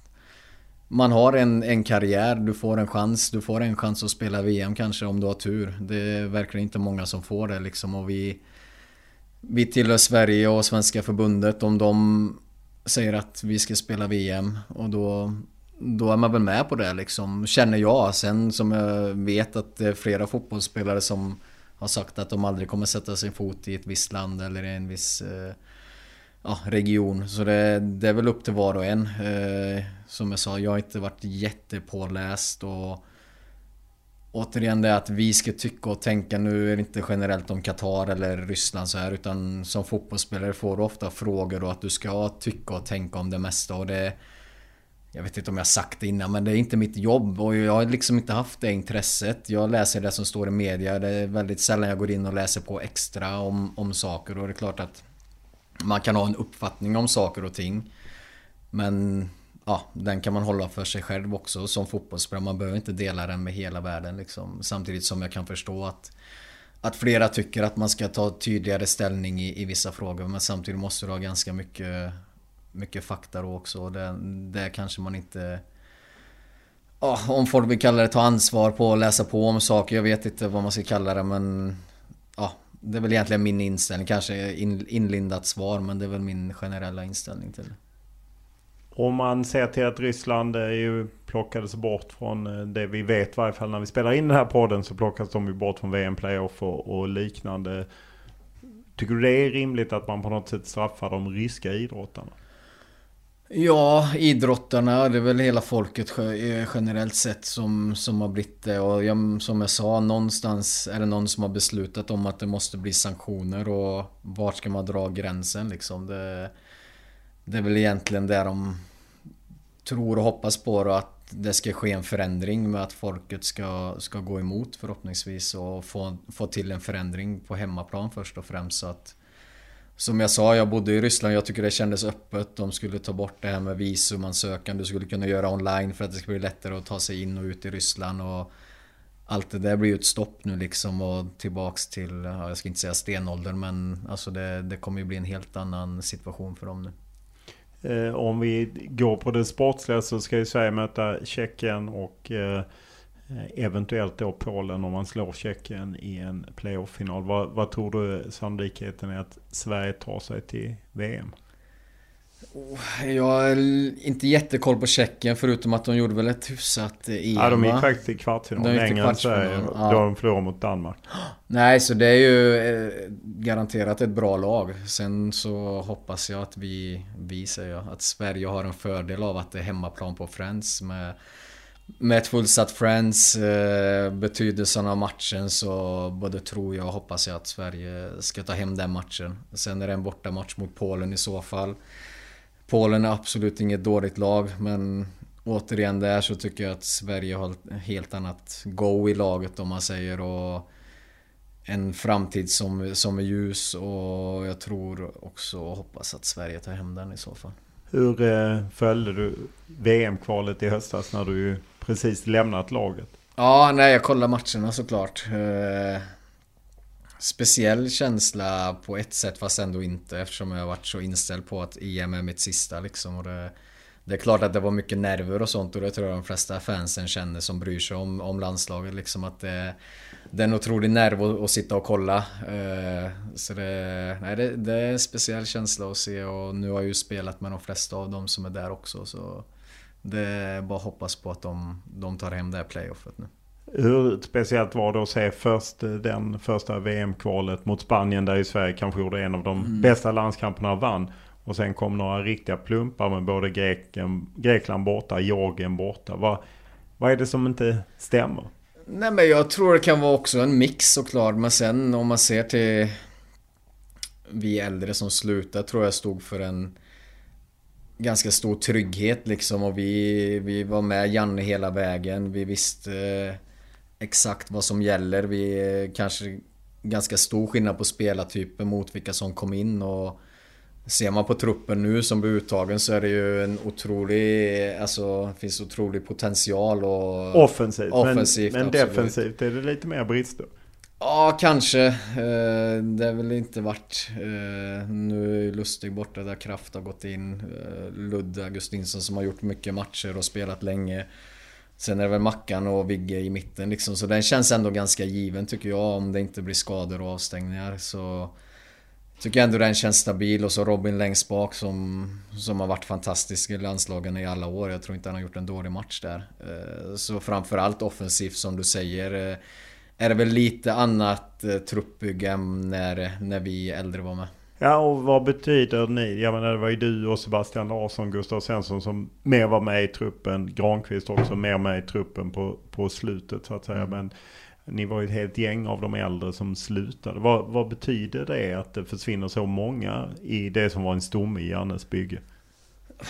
man har en, en karriär, du får en chans, du får en chans att spela V M kanske om du har tur. Det är verkligen inte många som får det liksom, och vi, vi tillhör Sverige och Svenska förbundet, om de säger att vi ska spela V M, och då, då är man väl med på det liksom, känner jag. Sen som jag vet att det är flera fotbollsspelare som har sagt att de aldrig kommer sätta sin fot i ett visst land eller i en viss... Ja, region. Så det, det är väl upp till var och en. Eh, som jag sa, jag har inte varit jättepåläst, och återigen det att vi ska tycka och tänka, nu är det inte generellt om Qatar eller Ryssland så här, utan som fotbollsspelare får du ofta frågor och att du ska tycka och tänka om det mesta, och det, jag vet inte om jag sagt det innan, men det är inte mitt jobb och jag har liksom inte haft det intresset. Jag läser det som står i media, det är väldigt sällan jag går in och läser på extra om, om saker, och det är klart att man kan ha en uppfattning om saker och ting, men ja, den kan man hålla för sig själv också som fotbollsspelare. Man behöver inte dela den med hela världen liksom. Samtidigt som jag kan förstå att, att flera tycker att man ska ta tydligare ställning i, i vissa frågor, men samtidigt måste du ha ganska mycket, mycket fakta då också. Det, det kanske man inte... Ja, om folk vill kalla det ta ansvar på att läsa på om saker, jag vet inte vad man ska kalla det, men... Ja, det är väl egentligen min inställning, kanske inlindat svar, men det är väl min generella inställning till det. Om man ser till att Ryssland är ju plockades bort från det vi vet, i varje fall när vi spelar in den här podden så plockas de ju bort från V M-playoff och, och liknande. Tycker du det är rimligt att man på något sätt straffar de ryska idrottarna? Ja, idrottarna, det är väl hela folket generellt sett som, som har blivit det. Och jag, som jag sa, någonstans är det någon som har beslutat om att det måste bli sanktioner, och vart ska man dra gränsen liksom? Det, det är väl egentligen där de tror och hoppas på, och att det ska ske en förändring med att folket ska, ska gå emot förhoppningsvis och få, få till en förändring på hemmaplan först och främst. Så att, som jag sa, jag bodde i Ryssland, jag tycker det kändes öppet. De skulle ta bort det här med visumansökan, du skulle kunna göra online för att det ska bli lättare att ta sig in och ut i Ryssland, och allt det där blir ju ett stopp nu liksom, och tillbaks till, jag ska inte säga stenåldern, men alltså det, det kommer ju bli en helt annan situation för dem nu. Om vi går på det sportsliga så ska ju Sverige möta Tjeckien och eventuellt då Polen om man slår Tjeckien i en playoff-final. Vad, vad tror du sannolikheten är att Sverige tar sig till V M? Jag har inte jättekoll på Tjeckien, förutom att de gjorde väl ett hyfsat E M. Ja, de är faktiskt i kvartsfinalen. England säger ja. De förlorar mot Danmark. Nej, så det är ju garanterat ett bra lag. Sen så hoppas jag att vi, vi säger att Sverige har en fördel av att det är hemmaplan på Friends med, med ett fullsatt Friends, betydelsen av matchen, så både tror jag och hoppas jag att Sverige ska ta hem den matchen. Sen är det en borta match mot Polen i så fall. Polen är absolut inget dåligt lag, men återigen där så tycker jag att Sverige har ett helt annat go i laget om man säger, och en framtid som, som är ljus, och jag tror också och hoppas att Sverige tar hem den i så fall. Hur eh, följde du V M-kvalet i höstas när du precis lämnat laget? Ja, nej, jag kollar matcherna såklart. Eh, speciell känsla på ett sätt, fast ändå inte, eftersom jag har varit så inställd på att E M är mitt sista liksom, och det, det är klart att det var mycket nerver och sånt, och det tror jag de flesta fansen känner som bryr sig om, om landslaget liksom, att det, det är en otrolig nerv att, att sitta och kolla, uh, så det, nej, det, det är en speciell känsla att se, och nu har jag ju spelat med de flesta av dem som är där också, så det är bara hoppas på att de, de tar hem det här playoffet nu. Hur speciellt var det att se först den första V M-kvalet mot Spanien, där i Sverige kanske gjorde en av de mm. bästa landskamperna vann, och sen kom några riktiga plumpar med både Greken, Grekland borta, Jorgen borta. Vad, vad är det som inte stämmer? Nej, men jag tror det kan vara också en mix såklart, men sen om man ser till vi äldre som slutar, tror jag stod för en ganska stor trygghet liksom, och vi, vi var med Janne hela vägen, vi visste exakt vad som gäller. Vi kanske ganska stor skillnad på spelartyper mot vilka som kom in, och ser man på truppen nu som blir uttagen så är det ju en otrolig, alltså finns otrolig potential och offensivt, offensivt men, men defensivt är det lite mer brister. Ja, kanske. Det har väl inte varit, nu är Lustig borta där Kraft har gått in, Ludde Augustinsson som har gjort mycket matcher och spelat länge. Sen är det väl Mackan och Vigge i mitten liksom, så den känns ändå ganska given tycker jag, om det inte blir skador och avstängningar så tycker jag ändå den känns stabil. Och så Robin längst bak som, som har varit fantastisk i landslagen i alla år, jag tror inte han har gjort en dålig match där. Så framförallt offensivt som du säger är det väl lite annat truppbygge än när, när vi äldre var med. Ja, och vad betyder ni? Jag menar, det var ju du och Sebastian Larsson, Gustav Svensson som mer var med i truppen, Granqvist också mer med i truppen på, på slutet så att säga. Mm. Men ni var ju ett helt gäng av de äldre som slutade. Vad, vad betyder det att det försvinner så många i det som var en stomme i Jannes bygge?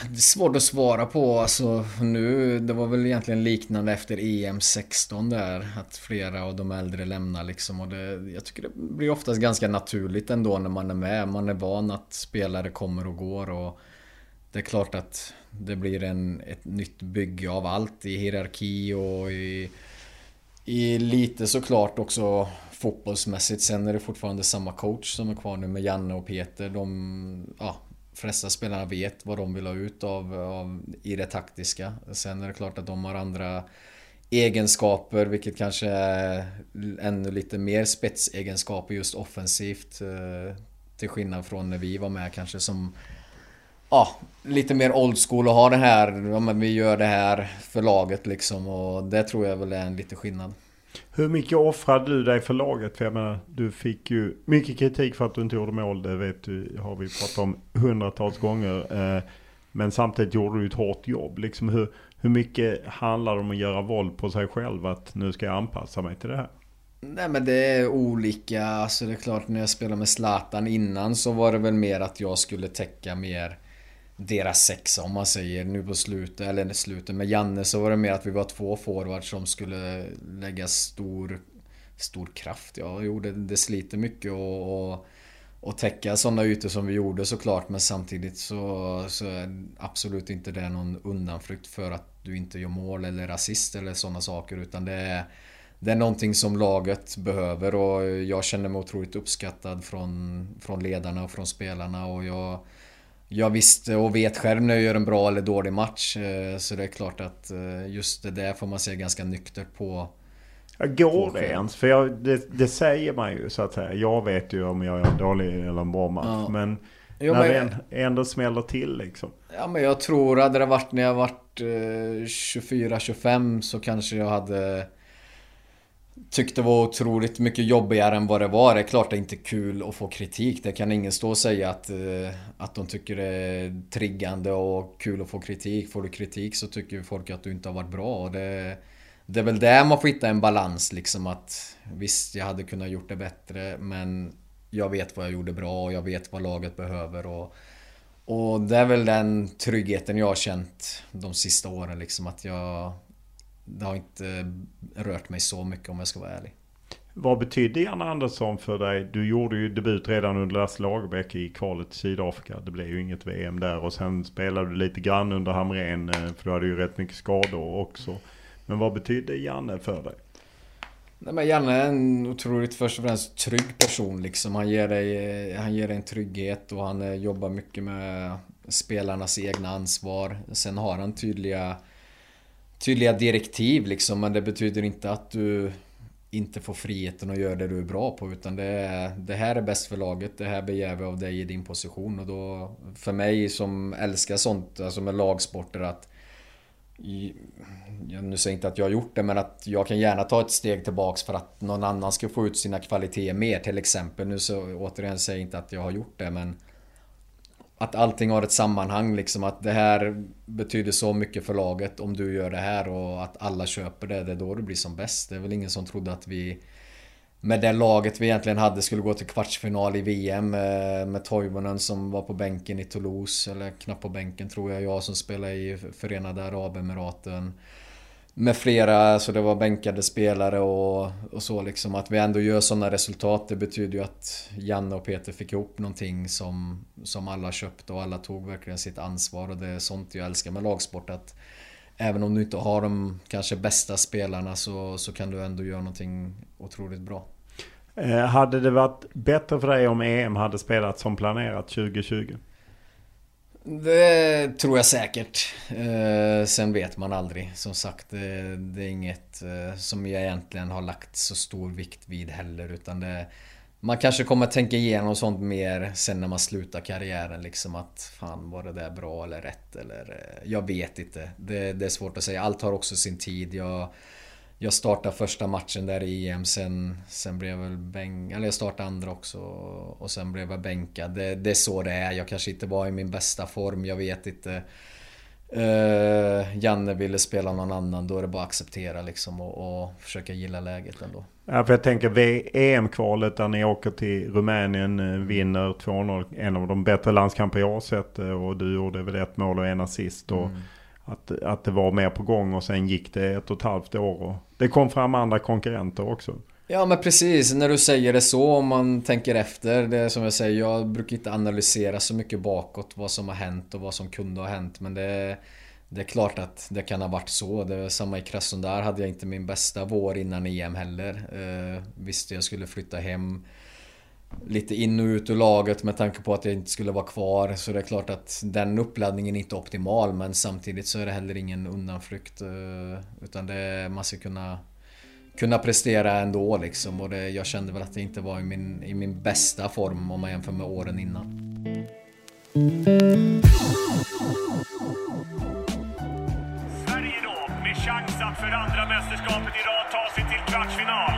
Det är svårt att svara på. Alltså, nu, det var väl egentligen liknande efter E M sexton där, att flera av de äldre lämnar liksom, och det, jag tycker det blir oftast ganska naturligt ändå när man är med. Man är van att spelare kommer och går, och det är klart att det blir en, ett nytt bygge av allt i hierarki och i, i lite såklart också fotbollsmässigt. Sen är det fortfarande samma coach som är kvar nu med Janne och Peter. De, ja, flesta spelarna vet vad de vill ha ut av, av i det taktiska. Sen är det klart att de har andra egenskaper, vilket kanske är ännu lite mer spetsegenskaper just offensivt, till skillnad från när vi var med kanske som ja, lite mer old school och har det här, ja, men vi gör det här för laget liksom, och det tror jag väl är en liten skillnad. Hur mycket offrade du dig för laget? För jag menar, du fick ju mycket kritik för att du inte gjorde mål, det vet du, har vi pratat om hundratals gånger. men samtidigt gjorde du ett hårt jobb. Liksom hur, hur mycket handlar det om att göra våld på sig själv att nu ska jag anpassa mig till det här? Nej, men det är olika. Alltså det är klart, när jag spelade med Zlatan innan så var det väl mer att jag skulle täcka mer deras sexa, om man säger. Nu på slutet, eller slutet med Janne, så var det mer att vi var två forwards som skulle lägga stor, stor kraft. Ja, jo, det, det sliter mycket och, och, och täcka sådana ytor som vi gjorde såklart, men samtidigt så, så är absolut inte det någon undanflykt för att du inte gör mål eller rasist eller sådana saker, utan det är Det är någonting som laget behöver, och jag känner mig otroligt uppskattad från, från ledarna och från spelarna, och jag, jag visste och vet själv när jag gör en bra eller dålig match, så det är klart att just det där får man se ganska nyktert på. Jag går på det ens, för jag, det, det säger man ju så att säga. Jag vet ju om jag är en dålig eller en bra match, ja. men Jo, när men, det ändå smäller till liksom. Ja, men jag tror hade det varit när jag varit tjugofyra tjugofem så kanske jag hade tyckte det var otroligt mycket jobbigare än vad det var. Det är klart det är inte kul att få kritik. Det kan ingen stå och säga att, att de tycker det är triggande och kul att få kritik. Får du kritik så tycker folk att du inte har varit bra. Och det, det är väl där man får hitta en balans. Liksom att, visst, jag hade kunnat gjort det bättre, men jag vet vad jag gjorde bra och jag vet vad laget behöver. Och, och det är väl den tryggheten jag har känt de sista åren. Liksom att jag... Det har inte rört mig så mycket om jag ska vara ärlig. Vad betyder Janne Andersson för dig? Du gjorde ju debut redan under Lasse Lagerbäck i kvalet i Sydafrika. Det blev ju inget V M där. Och sen spelade du lite grann under Hamrén, för du hade ju rätt mycket skador också. Men vad betyder Janne för dig? Nej, men Janne är en otroligt först och främst trygg person. Liksom. Han, ger dig, han ger dig en trygghet, och han jobbar mycket med spelarnas egna ansvar. Sen har han tydliga... tydliga direktiv liksom, men det betyder inte att du inte får friheten att göra det du är bra på, utan det, är, det här är bäst för laget, det här begär vi av dig i din position. Och då, för mig som älskar sånt, alltså med lagsporter, att jag, nu säger inte att jag har gjort det, men att jag kan gärna ta ett steg tillbaks för att någon annan ska få ut sina kvaliteter mer, till exempel. Nu så återigen säger jag inte att jag har gjort det, men att allting har ett sammanhang, liksom, att det här betyder så mycket för laget om du gör det här, och att alla köper det, det är då det blir som bäst. Det är väl ingen som trodde att vi med det laget vi egentligen hade skulle gå till kvartsfinal i V M med Toivonen som var på bänken i Toulouse, eller knappt på bänken tror jag, jag som spelar i Förenade Arabemiraten med flera, så det var bänkade spelare och, och så liksom. Att vi ändå gör sådana resultat, det betyder ju att Janne och Peter fick ihop någonting som, som alla köpte, och alla tog verkligen sitt ansvar, och det är sånt jag älskar med lagsport, att även om du inte har de kanske bästa spelarna så, så kan du ändå göra någonting otroligt bra. Hade det varit bättre för dig om E M hade spelat som planerat tjugo tjugo? Det tror jag säkert. Eh, sen vet man aldrig. Som sagt, det, det är inget eh, som jag egentligen har lagt så stor vikt vid heller. Utan det, man kanske kommer att tänka igenom sånt mer sen när man slutar karriären. Liksom att fan, var det där bra eller rätt? Eller, eh, jag vet inte. Det, det är svårt att säga. Allt har också sin tid. Jag, jag startade första matchen där i E M. Sen, sen blev jag väl bänk, eller jag startade andra också. Och sen blev jag bänkad. Det, det är så det är. Jag kanske inte var i min bästa form. Jag vet inte. Uh, Janne ville spela någon annan. Då är det bara att acceptera liksom, och, och försöka gilla läget ändå. Ja, för jag tänker E M-kvalet där ni åker till Rumänien, vinner två noll. En av de bättre landskamper jag har sett. Och du gjorde väl ett mål och en assist. Och mm. Att, att det var mer på gång, och sen gick det ett och ett halvt år och det kom fram andra konkurrenter också. Ja, men precis, när du säger det så, om man tänker efter, det är som jag säger, jag brukar inte analysera så mycket bakåt vad som har hänt och vad som kunde ha hänt, men det, det är klart att det kan ha varit så. Det var samma i Krasnodar, hade jag inte min bästa vår innan E M heller. Eh, visste jag skulle flytta hem lite in och ut ur laget med tanke på att jag inte skulle vara kvar, så det är klart att den uppladdningen är inte optimal, men samtidigt så är det heller ingen undanflykt, utan det, man ska kunna, kunna prestera ändå liksom. Och det, jag kände väl att det inte var i min, i min bästa form om man jämför med åren innan. Sverige då, med chans att för andra mästerskapet i rad ta sig till kvartsfinal.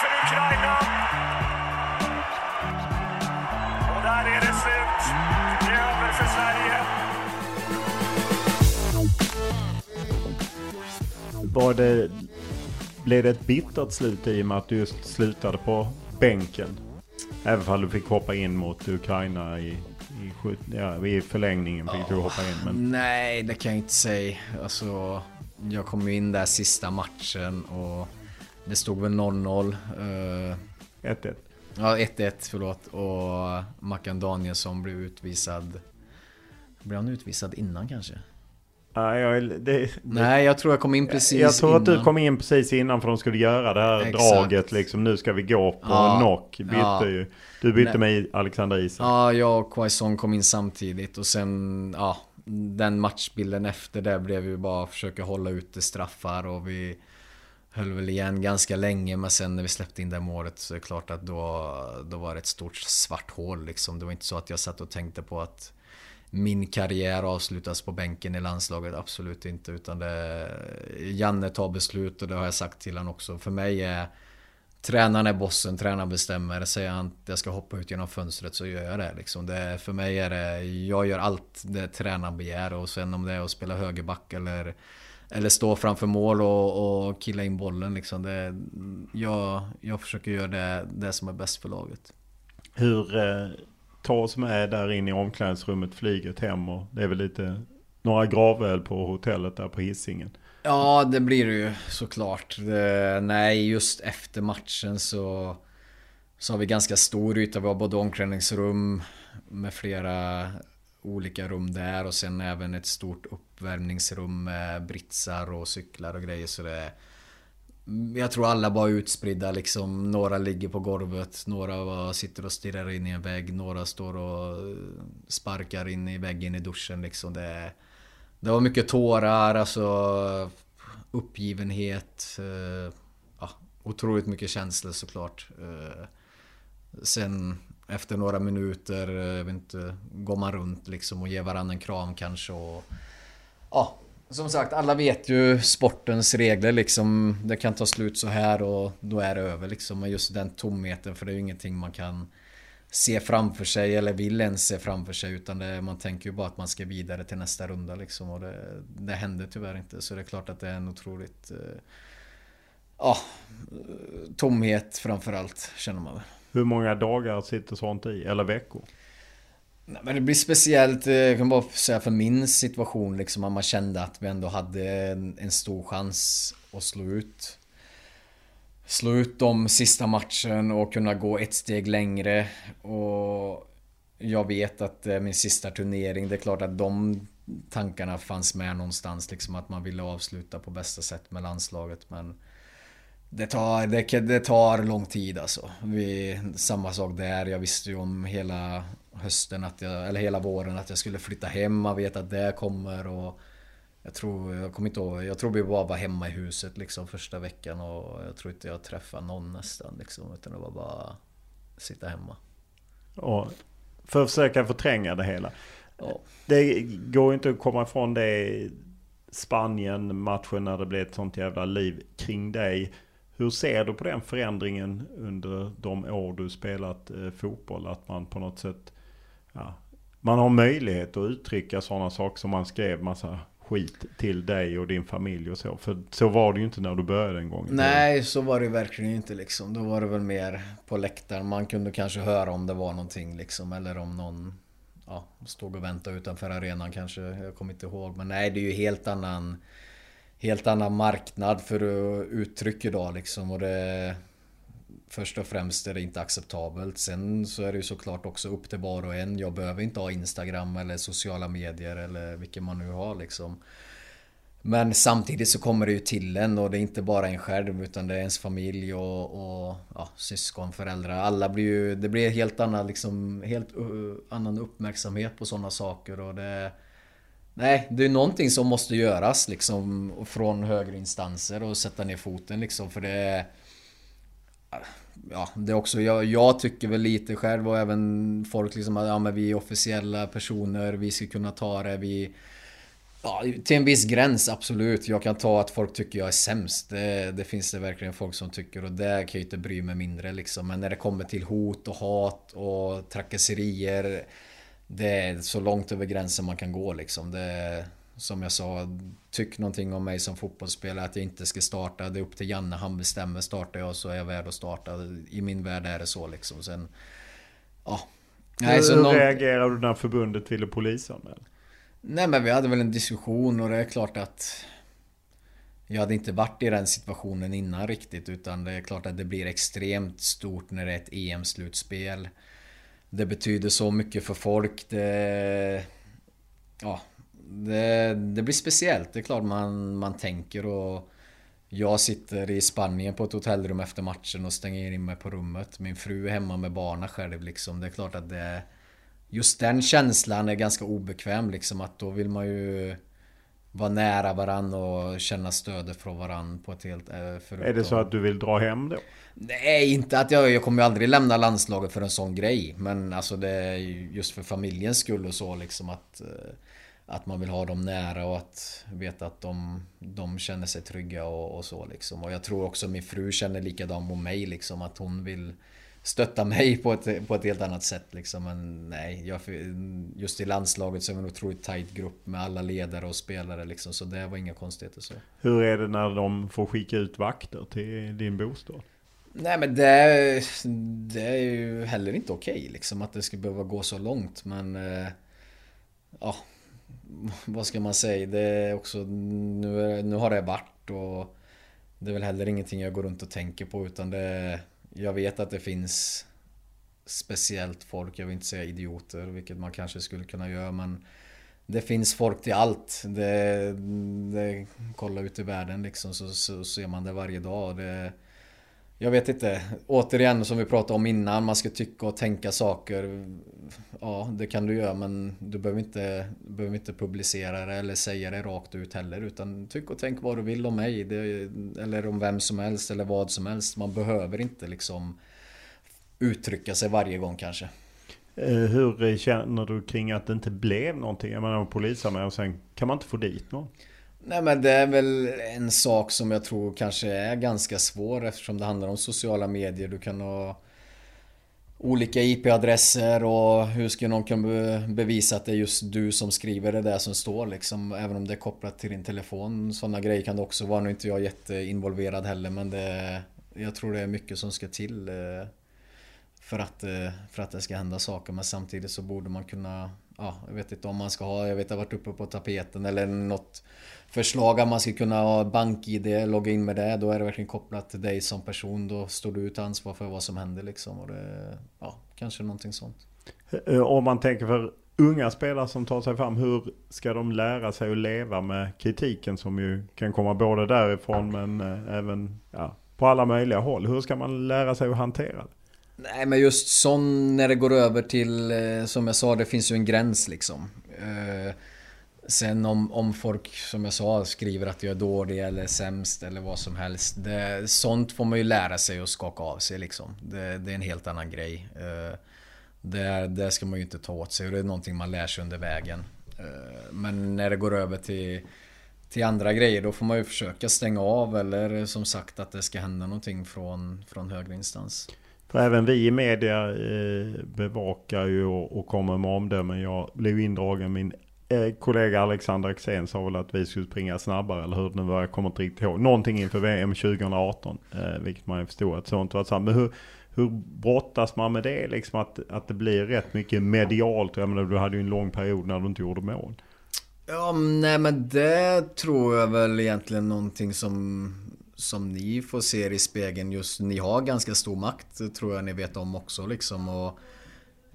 För Ukraina. Och där är det slut. var det, blev det ett bittert slut i och med att du just slutade på bänken? Även om du fick hoppa in mot Ukraina i, i, ja, i förlängningen fick du oh, hoppa in. Men... Nej, det kan jag inte säga. Alltså, jag kom in där sista matchen och det stod väl noll noll. Uh... ett ett. Ja, ett ett, förlåt. Och Mackan Danielsson blev utvisad. Blev han utvisad innan kanske? Ah, ja, det, det, Nej, jag tror jag kom in precis innan. Jag tror innan. Att du kom in precis innan för de skulle göra det här. Exakt. Draget. Liksom, nu ska vi gå på ja, knock. Bytte ja. ju. Du bytte Nej. med Alexander Isak. Ja, jag och Quaison kom in samtidigt. Och sen, ja, den matchbilden efter det blev vi bara försöka hålla ute straffar. Och vi höll väl igen ganska länge. Men sen när vi släppte in det målet så är det klart att då, då var det ett stort svart hål. Liksom. Det var inte så att jag satt och tänkte på att min karriär avslutas på bänken i landslaget, absolut inte, utan det, Janne tar beslut och det har jag sagt till han också. För mig är tränaren är bossen, tränaren bestämmer, säger han att jag ska hoppa ut genom fönstret så gör jag det, liksom. Det för mig är det, jag gör allt det tränaren begär och sen om det är att spela högerback eller, eller stå framför mål och, och killa in bollen, liksom. Det, jag, jag försöker göra det, det som är bäst för laget. Hur... Eh... Ta oss med där inne i omklädningsrummet, flyget hem och det är väl lite några gravöl på hotellet där på Hisingen. Ja, det blir det ju såklart. Det, nej, just efter matchen så, så har vi ganska stor yta. Vi har både omklädningsrum med flera olika rum där och sen även ett stort uppvärmningsrum med britsar och cyklar och grejer, så det, jag tror alla bara utspridda, liksom. Några ligger på golvet, några bara sitter och stirrar in i en vägg, några står och sparkar in i väggen i duschen, liksom. Det, det var mycket tårar, alltså uppgivenhet, ja, otroligt mycket känslor såklart. Sen efter några minuter, jag vet inte, går man runt, liksom, och ger varandra en kram kanske och ja. Som sagt, alla vet ju sportens regler, liksom. Det kan ta slut så här och då är det över, liksom. Men just den tomheten, för det är ju ingenting man kan se framför sig eller vill ens se framför sig, utan det, man tänker ju bara att man ska vidare till nästa runda, liksom. Och det, det hände tyvärr inte, så det är klart att det är en otroligt ja, tomhet framförallt, känner man väl. Hur många dagar sitter sånt i, eller veckor? Nej, men det blir speciellt, jag kan bara säga för min situation, liksom, att man kände att vi ändå hade en, en stor chans att slå ut slå ut de sista matchen och kunna gå ett steg längre, och jag vet att min sista turnering, det är klart att de tankarna fanns med någonstans, liksom, att man ville avsluta på bästa sätt med landslaget, men Det tar, det, det tar lång tid, alltså. Vi, samma sak där. Jag visste ju om hela hösten att jag, eller hela våren att jag skulle flytta hem. Jag vet att det kommer, och jag tror jag kommer inte ihåg, jag tror vi bara var hemma i huset, liksom, första veckan, och jag tror inte jag träffade någon nästan, liksom, utan det var bara sitta hemma. Ja, för att försöka förtränga det hela. Ja. Det går inte att komma ifrån det. Spanien-matchen, när det blev ett sånt jävla liv kring dig. Hur ser du på den förändringen under de år du spelat fotboll? Att man på något sätt, ja, man har möjlighet att uttrycka sådana saker som man skrev massa skit till dig och din familj och så. För så var det ju inte när du började en gång. Nej, så var det verkligen inte, liksom. Då var det väl mer på läktaren. Man kunde kanske höra om det var någonting, liksom, eller om någon... Ja, stod och väntade utanför arenan kanske, jag kommer inte ihåg. Men nej, det är ju helt annan helt annan marknad för uttryck idag, liksom. Och det, först och främst är det inte acceptabelt. Sen så är det ju såklart också upp till var och en. Jag behöver inte ha Instagram eller sociala medier eller vilket man nu har, liksom. Men samtidigt så kommer det ju till en, och det är inte bara en själv, utan det är ens familj och, och ja, syskon, föräldrar. Alla blir ju, det blir helt annan, liksom, helt uh, annan uppmärksamhet på sådana saker, och det, nej, det är någonting som måste göras, liksom, från högre instanser och sätta ner foten, liksom, för det, ja, det är också, jag, jag tycker väl lite själv, och även folk, liksom, att ja, men vi är officiella personer, vi ska kunna ta det, vi ja, till en viss gräns, absolut. Jag kan ta att folk tycker jag är sämst. Det, det finns det verkligen folk som tycker, och det kan jag inte bry mig mindre, liksom. Men när det kommer till hot och hat och trakasserier, det är så långt över gränsen man kan gå, liksom. Det, som jag sa, tyck någonting om mig som fotbollsspelare, att jag inte ska starta, det är upp till Janne, han bestämmer, startar jag så är jag värd att starta. I min värld är det så liksom. Sen, ja. Nej, hur så någon... reagerar du när förbundet ville polisen? Eller? Nej, men vi hade väl en diskussion och det är klart att jag hade inte varit i den situationen innan riktigt, utan det är klart att det blir extremt stort när det är ett E M-slutspel. Det betyder så mycket för folk. Det, ja, det, det blir speciellt. Det är klart man, man tänker, och jag sitter i Spanien på ett hotellrum efter matchen och stänger in mig på rummet. Min fru är hemma med barna själv liksom. Det är klart att det, just den känslan är ganska obekväm liksom, att då vill man ju vara nära varann och känna stöd från varann på ett helt... Förutom. Är det så att du vill dra hem då? Nej, inte att jag... Jag kommer ju aldrig lämna landslaget för en sån grej. Men alltså det är just för familjens skull och så liksom, att, att man vill ha dem nära och att veta att de, de känner sig trygga och, och så liksom. Och jag tror också min fru känner likadant mot mig liksom, att hon vill stötta mig på ett, på ett helt annat sätt liksom. Men nej, jag, just i landslaget så är det en otroligt tajt grupp med alla ledare och spelare liksom, så det var inga konstigheter så. Hur är det när de får skicka ut vakter till din bostad? Nej, men det, det är ju heller inte okej liksom, att det ska behöva gå så långt. Men ja, vad ska man säga, det är också, nu, nu har det varit, och det är väl heller ingenting jag går runt och tänker på, utan det, jag vet att det finns speciellt folk, jag vill inte säga idioter, vilket man kanske skulle kunna göra, men det finns folk till allt. Det, det, kolla ut i världen liksom, så, så ser man det varje dag. Det, jag vet inte, återigen som vi pratade om innan, man ska tycka och tänka saker. Ja, det kan du göra, men du behöver inte, behöver inte publicera det eller säga det rakt ut heller, utan tyck och tänk vad du vill om mig det, eller om vem som helst eller vad som helst. Man behöver inte liksom uttrycka sig varje gång kanske. Hur känner du kring att det inte blev någonting? Jag menar, polisen och sen kan man inte få dit någon? Nej, men det är väl en sak som jag tror kanske är ganska svår, eftersom det handlar om sociala medier. Du kan ha olika I P-adresser och hur ska någon kunna bevisa att det är just du som skriver det där som står liksom, även om det är kopplat till din telefon. Sådana grejer kan det också vara. Nu är inte jag jätteinvolverad heller, men det, jag tror det är mycket som ska till för att, för att det ska hända saker. Men samtidigt så borde man kunna... Ja, jag vet inte om man ska ha, jag vet att jag varit uppe på tapeten eller något förslag att man ska kunna ha bank-I D, logga in med det, då är det verkligen kopplat till dig som person, då står du ut ansvar för vad som händer liksom, och det, ja, kanske någonting sånt. Om man tänker för unga spelare som tar sig fram, hur ska de lära sig att leva med kritiken som ju kan komma både därifrån men även ja, på alla möjliga håll? Hur ska man lära sig att hantera det? Nej, men just sån, när det går över till, som jag sa, det finns ju en gräns liksom. Sen om, om folk, som jag sa, skriver att jag är dålig eller sämst eller vad som helst, det, sånt får man ju lära sig och skaka av sig liksom. Det, det är en helt annan grej. Det, det ska man ju inte ta åt sig, och det är någonting man lär sig under vägen. Men när det går över till... till andra grejer, då får man ju försöka stänga av, eller som sagt att det ska hända någonting från, från högre instans. För även vi i media eh, bevakar ju och, och kommer med omdömen. Jag blev indragen, min eh, kollega Alexander Axén sa väl att vi skulle springa snabbare eller hur det nu var, jag kommer inte riktigt ihåg. Någonting inför V M tjugo arton, eh, vilket man förstod att sånt var sant. Men hur, hur brottas man med det? Liksom att, att det blir rätt mycket medialt. Jag menar, du hade ju en lång period när du inte gjorde mål. Ja, nej, men det tror jag väl egentligen någonting som... som ni får se i spegeln. Just ni har ganska stor makt, tror jag ni vet om också liksom. Och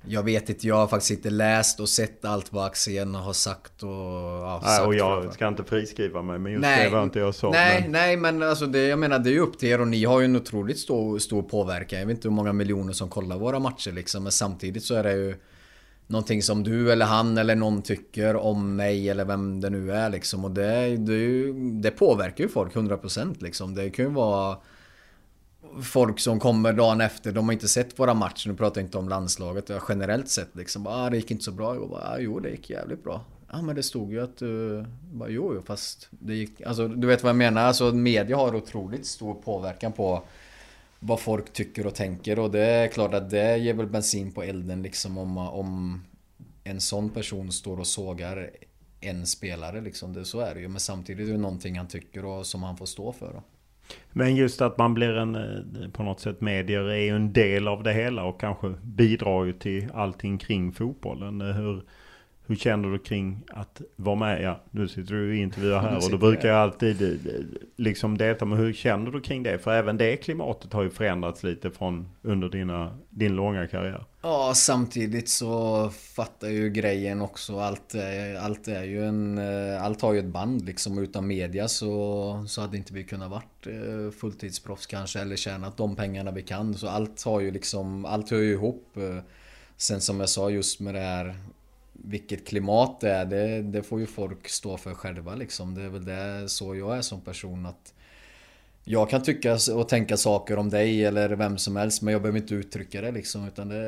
jag vet inte, jag har faktiskt inte läst och sett allt vad Axén har sagt och ja, nej, sagt, och jag ska inte friskriva mig, men just nej, det var inte jag sa. Nej, men, nej, men alltså det, jag menar, det är ju upp till er, och ni har ju en otroligt stor, stor påverkan. Jag vet inte hur många miljoner som kollar våra matcher liksom, men samtidigt så är det ju någonting som du eller han eller någon tycker om mig eller vem det nu är liksom, och det, det, det påverkar ju folk hundra procent liksom. Det kan ju vara folk som kommer dagen efter, de har inte sett våra matcher, nu pratar jag inte om landslaget, jag generellt sett liksom, ah, det gick inte så bra, jag bara, ah, jo det gick jävligt bra, ja ah, men det stod ju att uh, bara, jo fast det gick, alltså du vet vad jag menar, alltså media har otroligt stor påverkan på vad folk tycker och tänker, och det är klart att det ger väl bensin på elden liksom, om, om en sån person står och sågar en spelare liksom, det, så är det ju. Men samtidigt är det någonting han tycker och som han får stå för då. Men just att man blir en, på något sätt, medier är ju en del av det hela och kanske bidrar ju till allting kring fotbollen. Hur, hur känner du kring att vara med? Ja, nu sitter du i intervjuer här och då brukar jag alltid liksom delta, men hur känner du kring det? För även det klimatet har ju förändrats lite från under dina, din långa karriär. Ja, samtidigt så fattar ju grejen också. Allt, allt, är ju en, allt har ju ett band liksom. Utan media så, så hade inte vi kunnat varit fulltidsproffs kanske, eller tjänat de pengarna vi kan. Så allt har ju liksom, allt hör ju ihop. Sen som jag sa just med det här, vilket klimat det är, det, det får ju folk stå för själva liksom. Det är väl det, så jag är som person, att jag kan tycka och tänka saker om dig eller vem som helst, men jag behöver inte uttrycka det liksom, utan det,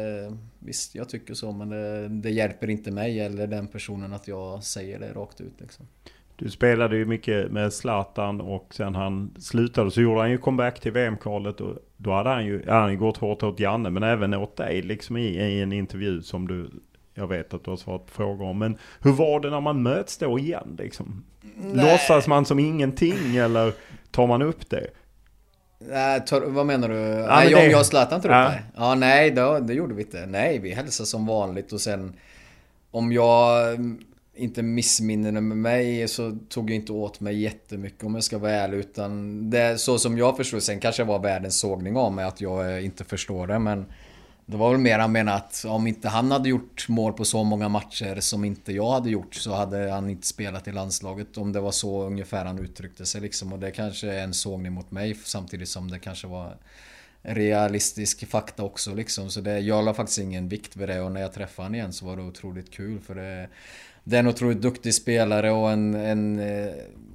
visst jag tycker så, men det, det hjälper inte mig eller den personen att jag säger det rakt ut liksom. Du spelade ju mycket med Zlatan och sen han slutade så gjorde han ju comeback till V M-kvalet och då hade han ju, han hade gått hårt åt Janne men även åt dig liksom i, i en intervju som du, jag vet att du har svarat på frågor om, men hur var det när man möts då igen liksom? Låtsas man som ingenting eller tar man upp det? Nej, äh, vad menar du? Ja, nej, men det... jag och Zlatan tog upp det. Ja, nej, då, det gjorde vi inte. Nej, vi hälsade som vanligt och sen om jag inte missminner med mig så tog jag inte åt mig jättemycket om jag ska vara ärlig, utan det, så som jag förstår, sen kanske var världens sågning av mig att jag inte förstår det, men det var väl mer han menade att om inte han hade gjort mål på så många matcher som inte jag hade gjort så hade han inte spelat i landslaget, om det var så ungefär han uttryckte sig liksom. Och det kanske är en sågning mot mig samtidigt som det kanske var realistisk fakta också liksom. Så det, jag la faktiskt ingen vikt vid det, och när jag träffade han igen så var det otroligt kul, för det, det är en otroligt duktig spelare och en, en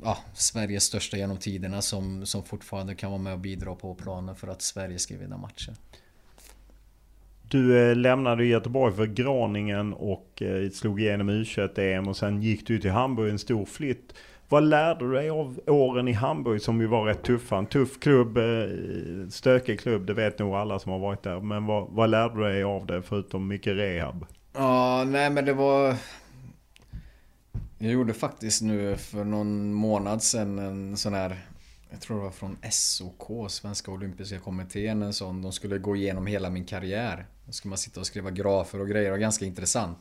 ja, Sveriges största genom tiderna som, som fortfarande kan vara med och bidra på planen för att Sverige ska vinna matcher. Du lämnade Göteborg för Grönningen och slog igenom U tjugoett E M och sen gick du till Hamburg, en stor flytt. Vad lärde du dig av åren i Hamburg som ju var rätt tuffa? En tuff klubb, stökig klubb, det vet nog alla som har varit där. Men vad, vad lärde du dig av det förutom mycket rehab? Ja, nej men det var... Jag gjorde faktiskt nu för någon månad sedan en sån här... Jag tror det var från S O K, Svenska Olympiska Kommittén, en sån. De skulle gå igenom hela min karriär. Då skulle man sitta och skriva grafer och grejer. Det var ganska intressant.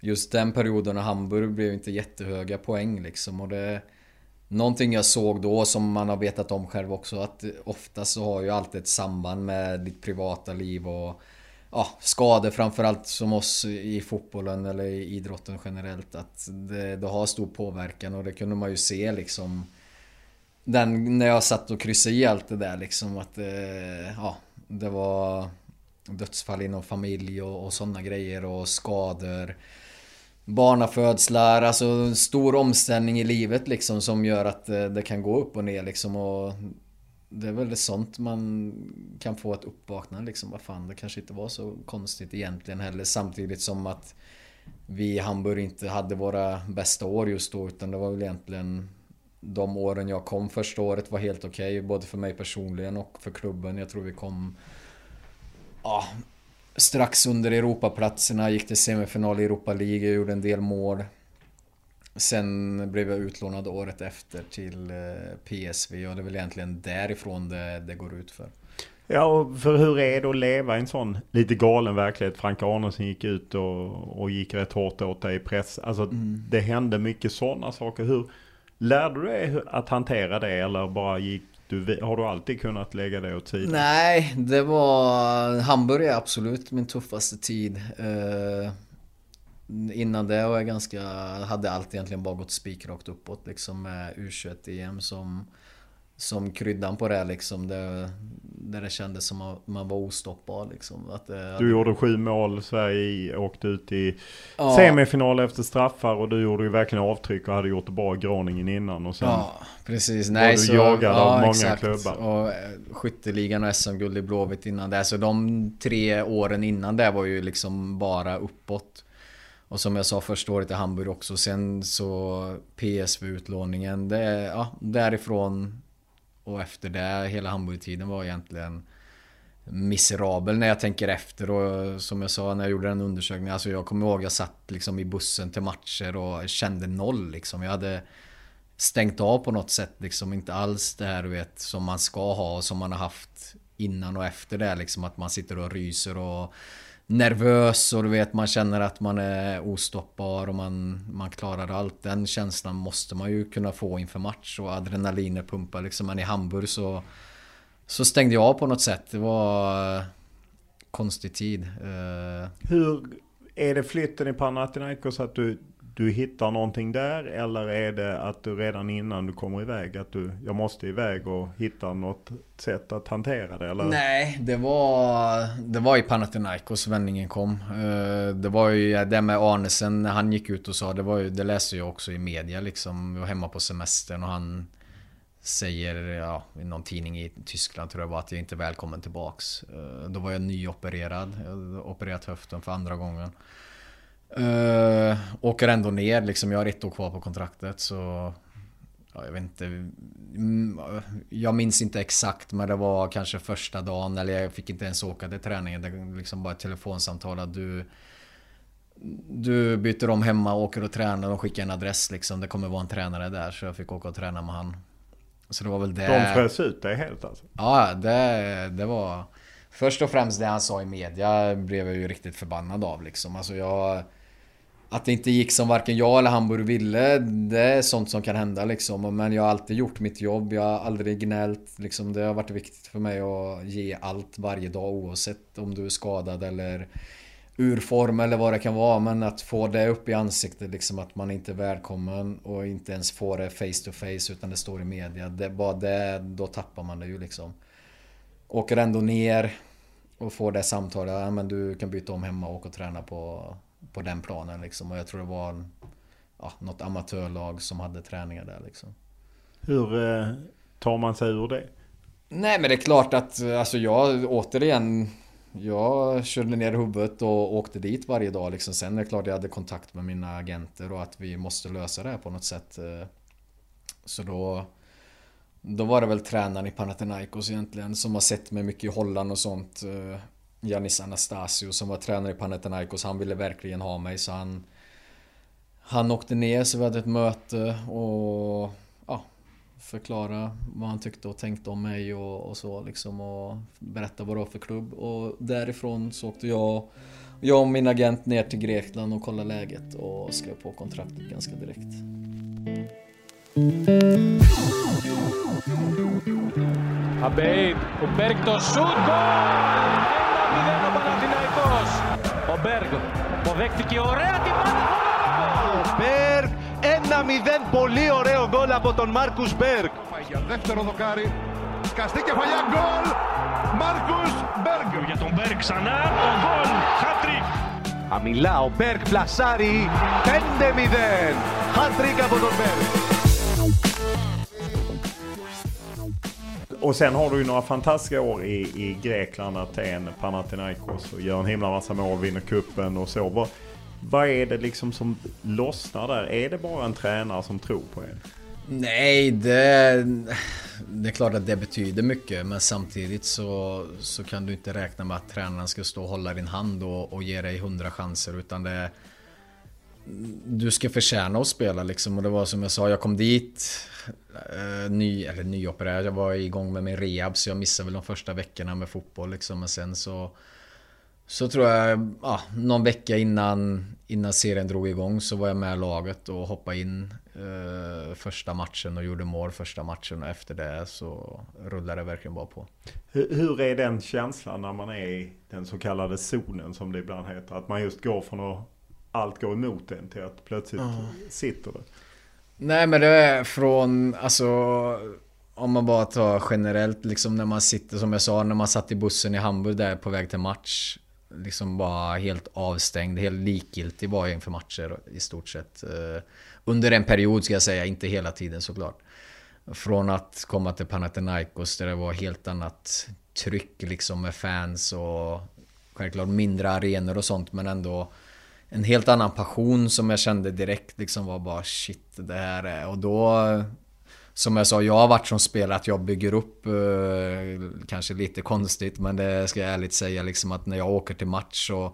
Just den perioden i Hamburg blev inte jättehöga poäng liksom. Och det, någonting jag såg då som man har vetat om själv också, att ofta så har ju alltid ett samband med ditt privata liv och ja, skador framförallt som oss i fotbollen eller i idrotten generellt. Att det, det har stor påverkan och det kunde man ju se liksom. Den, när jag satt och kryssade i allt det där liksom, att eh, ja, det var dödsfall inom familj och, och sådana grejer och skador, barnafödslar, alltså en stor omställning i livet liksom, som gör att eh, det kan gå upp och ner liksom, och det är väl det sånt man kan få ett uppvaknande liksom, vad fan, det kanske inte var så konstigt egentligen heller, samtidigt som att vi i Hamburg inte hade våra bästa år just då, utan det var väl egentligen de åren jag kom första året var helt okej, okay, både för mig personligen och för klubben. Jag tror vi kom ja, strax under Europaplatserna, gick till semifinal i Europa League, gjorde en del mål. Sen blev jag utlånad året efter till P S V och det är väl egentligen därifrån det, det går ut för. Ja, och för hur är det att leva i en sån lite galen verklighet? Frank Andersson gick ut och, och gick rätt hårt åt dig i press. Alltså mm. det hände mycket sådana saker. Hur... Lärde du dig att hantera det eller bara gick du, har du alltid kunnat lägga det åt sidan? Nej, det var... Hamburg är absolut min tuffaste tid. Eh, innan det var jag ganska... Hade allt egentligen bara gått spikrakt uppåt liksom, med U tjugoett E M som, som kryddan på det liksom. Det, där det kändes som att man var ostoppbar liksom. Att, eh, du gjorde sju mål, Sverige åkte ut i ja. semifinal efter straffar och du gjorde ju verkligen avtryck och hade gjort det bra i Grönningen innan och sen ja, precis. Nej, var du så, jagad ja, av många exakt. Klubbar. Och skytteligan och S M-guld i Blåvitt innan det. Så de tre åren innan det var ju liksom bara uppåt. Och som jag sa första året i Hamburg också. Sen så P S V-utlåningen, det, ja, därifrån... Och efter det, hela Hamburg-tiden var egentligen miserabel när jag tänker efter. Och som jag sa när jag gjorde den undersökningen, alltså jag kommer ihåg jag satt liksom i bussen till matcher och kände noll liksom. Jag hade stängt av på något sätt liksom, inte alls det här du vet som man ska ha och som man har haft innan och efter det liksom, att man sitter och ryser och nervös och du vet man känner att man är ostoppbar och man, man klarar allt. Den känslan måste man ju kunna få inför match och adrenalinet pumpar liksom. Men i Hamburg så Så stängde jag av på något sätt. Det var konstig tid. Hur är det flytten i Panathinaikos att du, du hittar någonting där? Eller är det att du redan innan du kommer iväg att du, jag måste iväg och hitta något sätt att hantera det? Eller? Nej, det var, det var i Panathinaikos vändningen kom. Det var ju det med Arnesen när han gick ut och sa, det, var ju, det läste jag också i media liksom. Jag var hemma på semestern och han säger ja, i någon tidning i Tyskland tror jag var att jag inte är välkommen tillbaks. Då var jag nyopererad, jag opererat höften för andra gången. Uh, åker ändå ner liksom, jag har ett år kvar på kontraktet så ja, jag vet inte, jag minns inte exakt men det var kanske första dagen eller jag fick inte ens åka till träningen, det liksom bara ett telefonsamtal att du Du byter om hemma, åker och tränar och skickar en adress liksom, det kommer vara en tränare där, så jag fick åka och träna med han. Så det var väl det. De frös ut det helt alltså? Ja, det, det var... Först och främst det han sa i media blev jag ju riktigt förbannad av. Liksom. Alltså jag, att det inte gick som varken jag eller Hamburg ville, det är sånt som kan hända. Liksom. Men jag har alltid gjort mitt jobb, jag har aldrig gnällt. Liksom. Det har varit viktigt för mig att ge allt varje dag oavsett om du är skadad eller urform eller vad det kan vara, men att få det upp i ansiktet liksom, att man inte är välkommen och inte ens får det face to face utan det står i media, det, bara det, då tappar man det ju liksom. Åker ändå ner och får det samtalet, ja, men du kan byta om hemma och åka och träna på, på den planen liksom. Och jag tror det var ja, något amatörlag som hade träningar där liksom. Hur eh, tar man sig ur det? Nej, men det är klart att alltså, jag återigen jag körde ner huvudet och åkte dit varje dag liksom. Sen är det klart att jag hade kontakt med mina agenter och att vi måste lösa det här på något sätt. Så då, då var det väl tränaren i Panathinaikos egentligen som har sett mig mycket i Holland och sånt. Giannis Anastasiou som var tränare i Panathinaikos, han ville verkligen ha mig så han, han åkte ner så vi hade ett möte och förklara vad han tyckte och tänkte om mig och, och så liksom, och berätta vad det var för klubb, och därifrån så åkte jag jag och min agent ner till Grekland och kollade läget och skrev på kontraktet ganska direkt. Habib och Bergton ένα μηδέν πολύ ωραίο γκολ από τον Μάρκους Μπεργκ. Για δεύτερο δοκάρι, σκαστή κεφαλιά, γκολ, Μάρκους Μπεργκ. Για τον Μπεργκ ξανά, ο γκολ, χάτρικ. Αμιλά, ο Μπεργκ πλασάρει, πέντε μηδέν, χάτρικ από τον Μπεργκ. Och sen har du ju några fantastiska år i, i Grekland, Aten, Panathinaikos och gör en himla massa mål, vinner kuppen och så bara. Vad är det liksom som lossnar där? Är det bara en tränare som tror på er? Nej, det, det är klart att det betyder mycket. Men samtidigt så, så kan du inte räkna med att tränaren ska stå och hålla din hand och, och ge dig hundra chanser. Utan det, du ska förtjäna att spela. Liksom. Och det var som jag sa, jag kom dit eh, ny, eller nyopererad. Jag var igång med min rehab så jag missade väl de första veckorna med fotboll. Liksom. Men sen så... Så tror jag, ja, någon vecka innan, innan serien drog igång så var jag med laget och hoppade in eh, första matchen och gjorde mål första matchen, och efter det så rullade det verkligen bara på. Hur, hur är den känslan när man är i den så kallade zonen som det ibland heter? Att man just går från att allt går emot en till att plötsligt mm. sitter det? Nej, men det är från... Alltså, om man bara tar generellt, liksom när man sitter, som jag sa, när man satt i bussen i Hamburg där på väg till match. Liksom bara helt avstängd, helt likgiltig bara inför matcher i stort sett. Under en period ska jag säga, inte hela tiden såklart. Från att komma till Panathinaikos där det var helt annat tryck liksom med fans och självklart mindre arenor och sånt, men ändå en helt annan passion som jag kände direkt liksom, var bara shit det här är. Och då, som jag sa, jag har varit som spelare att jag bygger upp, eh, kanske lite konstigt, men det ska jag ärligt säga, liksom att när jag åker till match så,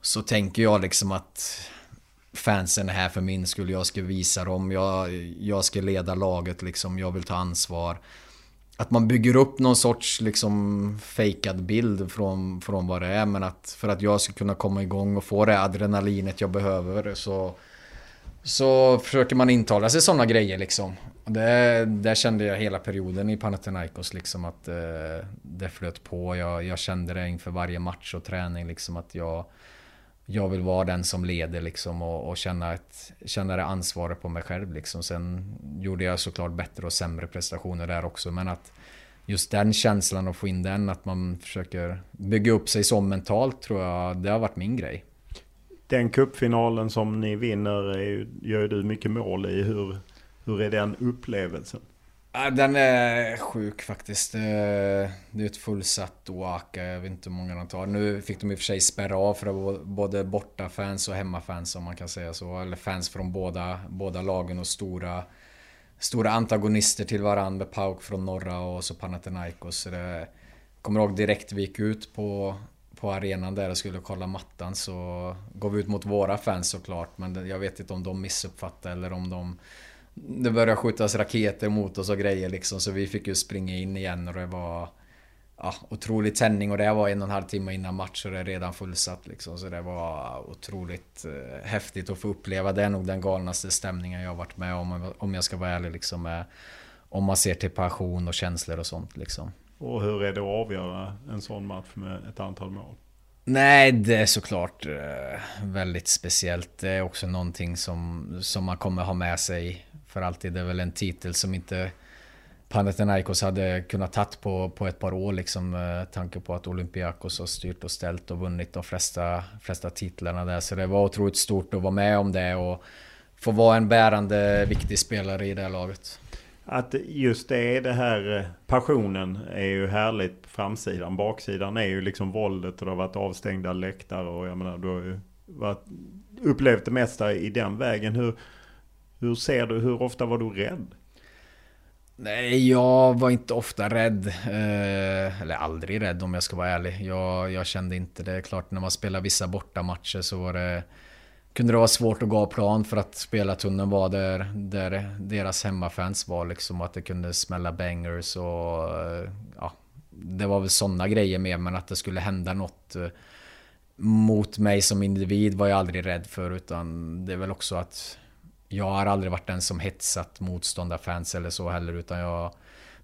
så tänker jag liksom att fansen är här för min skull, jag ska visa dem, jag, jag ska leda laget liksom, jag vill ta ansvar. Att man bygger upp någon sorts liksom fejkad bild från, från vad det är, men att för att jag ska kunna komma igång och få det adrenalinet jag behöver, så, så försöker man intala sig sådana grejer liksom. Det, där kände jag hela perioden i Panathinaikos liksom, att eh, det flöt på. Jag, jag kände det inför varje match och träning liksom, att jag, jag vill vara den som leder liksom, och, och känna, ett, känna det ansvaret på mig själv liksom. Sen gjorde jag såklart bättre och sämre prestationer där också, men att just den känslan och få in den, att man försöker bygga upp sig så mentalt, tror jag det har varit min grej. Den cupfinalen som ni vinner är, gör du mycket mål i. Hur, hur är den upplevelsen? Den är sjuk faktiskt. Det är ett fullsatt Oaka. Jag vet inte hur många de tar. Nu fick de i och för sig spärra av för både bortafans och hemmafans, om man kan säga så. Eller fans från båda, båda lagen och stora, stora antagonister till varandra. Pauk från norra och så Panathinaikos. Så det, kommer ihåg direkt vi gick ut på, på arenan där och skulle kolla mattan, så går vi ut mot våra fans såklart. Men jag vet inte om de missuppfattar eller om de... Det började skjutas raketer mot oss och grejer liksom, så vi fick ju springa in igen, och det var ja, otrolig tändning, och det var en och en halv timme innan match och det är redan fullsatt liksom, så det var otroligt eh, häftigt att få uppleva. Det är nog den galnaste stämningen jag har varit med om, om jag ska vara ärlig liksom, eh, om man ser till passion och känslor och sånt liksom. Och hur är det att avgöra en sån match med ett antal mål? Nej, det är såklart eh, väldigt speciellt. Det är också någonting som, som man kommer ha med sig för alltid. Det är väl en titel som inte Panathinaikos hade kunnat tatt på, på ett par år liksom, eh, tanke på att Olympiakos har styrt och ställt och vunnit de flesta, flesta titlarna där. Så det var otroligt stort att vara med om det och få vara en bärande, viktig spelare i det här laget. Att just det, det här passionen är ju härligt på framsidan. Baksidan är ju liksom våldet, och det har varit avstängda läktare, och jag menar, du har ju varit, upplevt det mesta i den vägen. Hur, hur ser du, hur ofta var du rädd? Nej, jag var inte ofta rädd. Eh, eller aldrig rädd om jag ska vara ärlig. Jag, jag kände inte det. Klart när man spelar vissa bortamatcher så var det... kunde det vara svårt att gå av plan för att spelartunneln var där, där deras hemmafans var liksom, att det kunde smälla bangers och ja, det var väl sådana grejer med, men att det skulle hända något mot mig som individ var jag aldrig rädd för, utan det är väl också att jag har aldrig varit den som hetsat motståndarfans eller så heller, utan jag,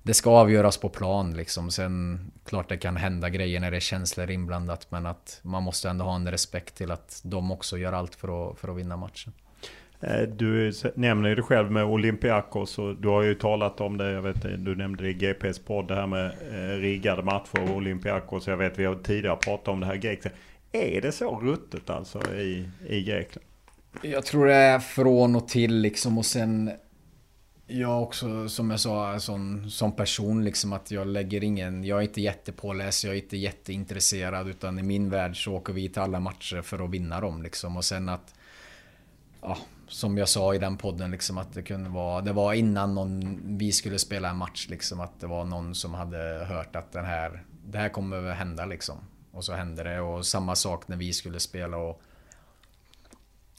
det ska avgöras på plan liksom. Sen klart det kan hända grejer när det är känslor inblandat, men att man måste ändå ha en respekt till att de också gör allt för att, för att vinna matchen. Du nämner ju det själv med Olympiakos, och du har ju talat om det, jag vet, du nämnde det i G P S podd, det här med riggade matcher och Olympiakos. Jag vet vi har tidigare pratat om det här Grekland. Är det så ruttet alltså i, i Grekland? Jag tror det är från och till liksom, och sen jag också, som jag sa, som, som person liksom, att jag lägger ingen, jag är inte jättepåläst, jag är inte jätteintresserad, utan i min värld så åker vi till alla matcher för att vinna dem liksom. Och sen att ja, som jag sa i den podden liksom, att det kunde vara, det var innan någon, vi skulle spela en match liksom, att det var någon som hade hört att den här, det här kommer hända liksom, och så hände det. Och samma sak när vi skulle spela, och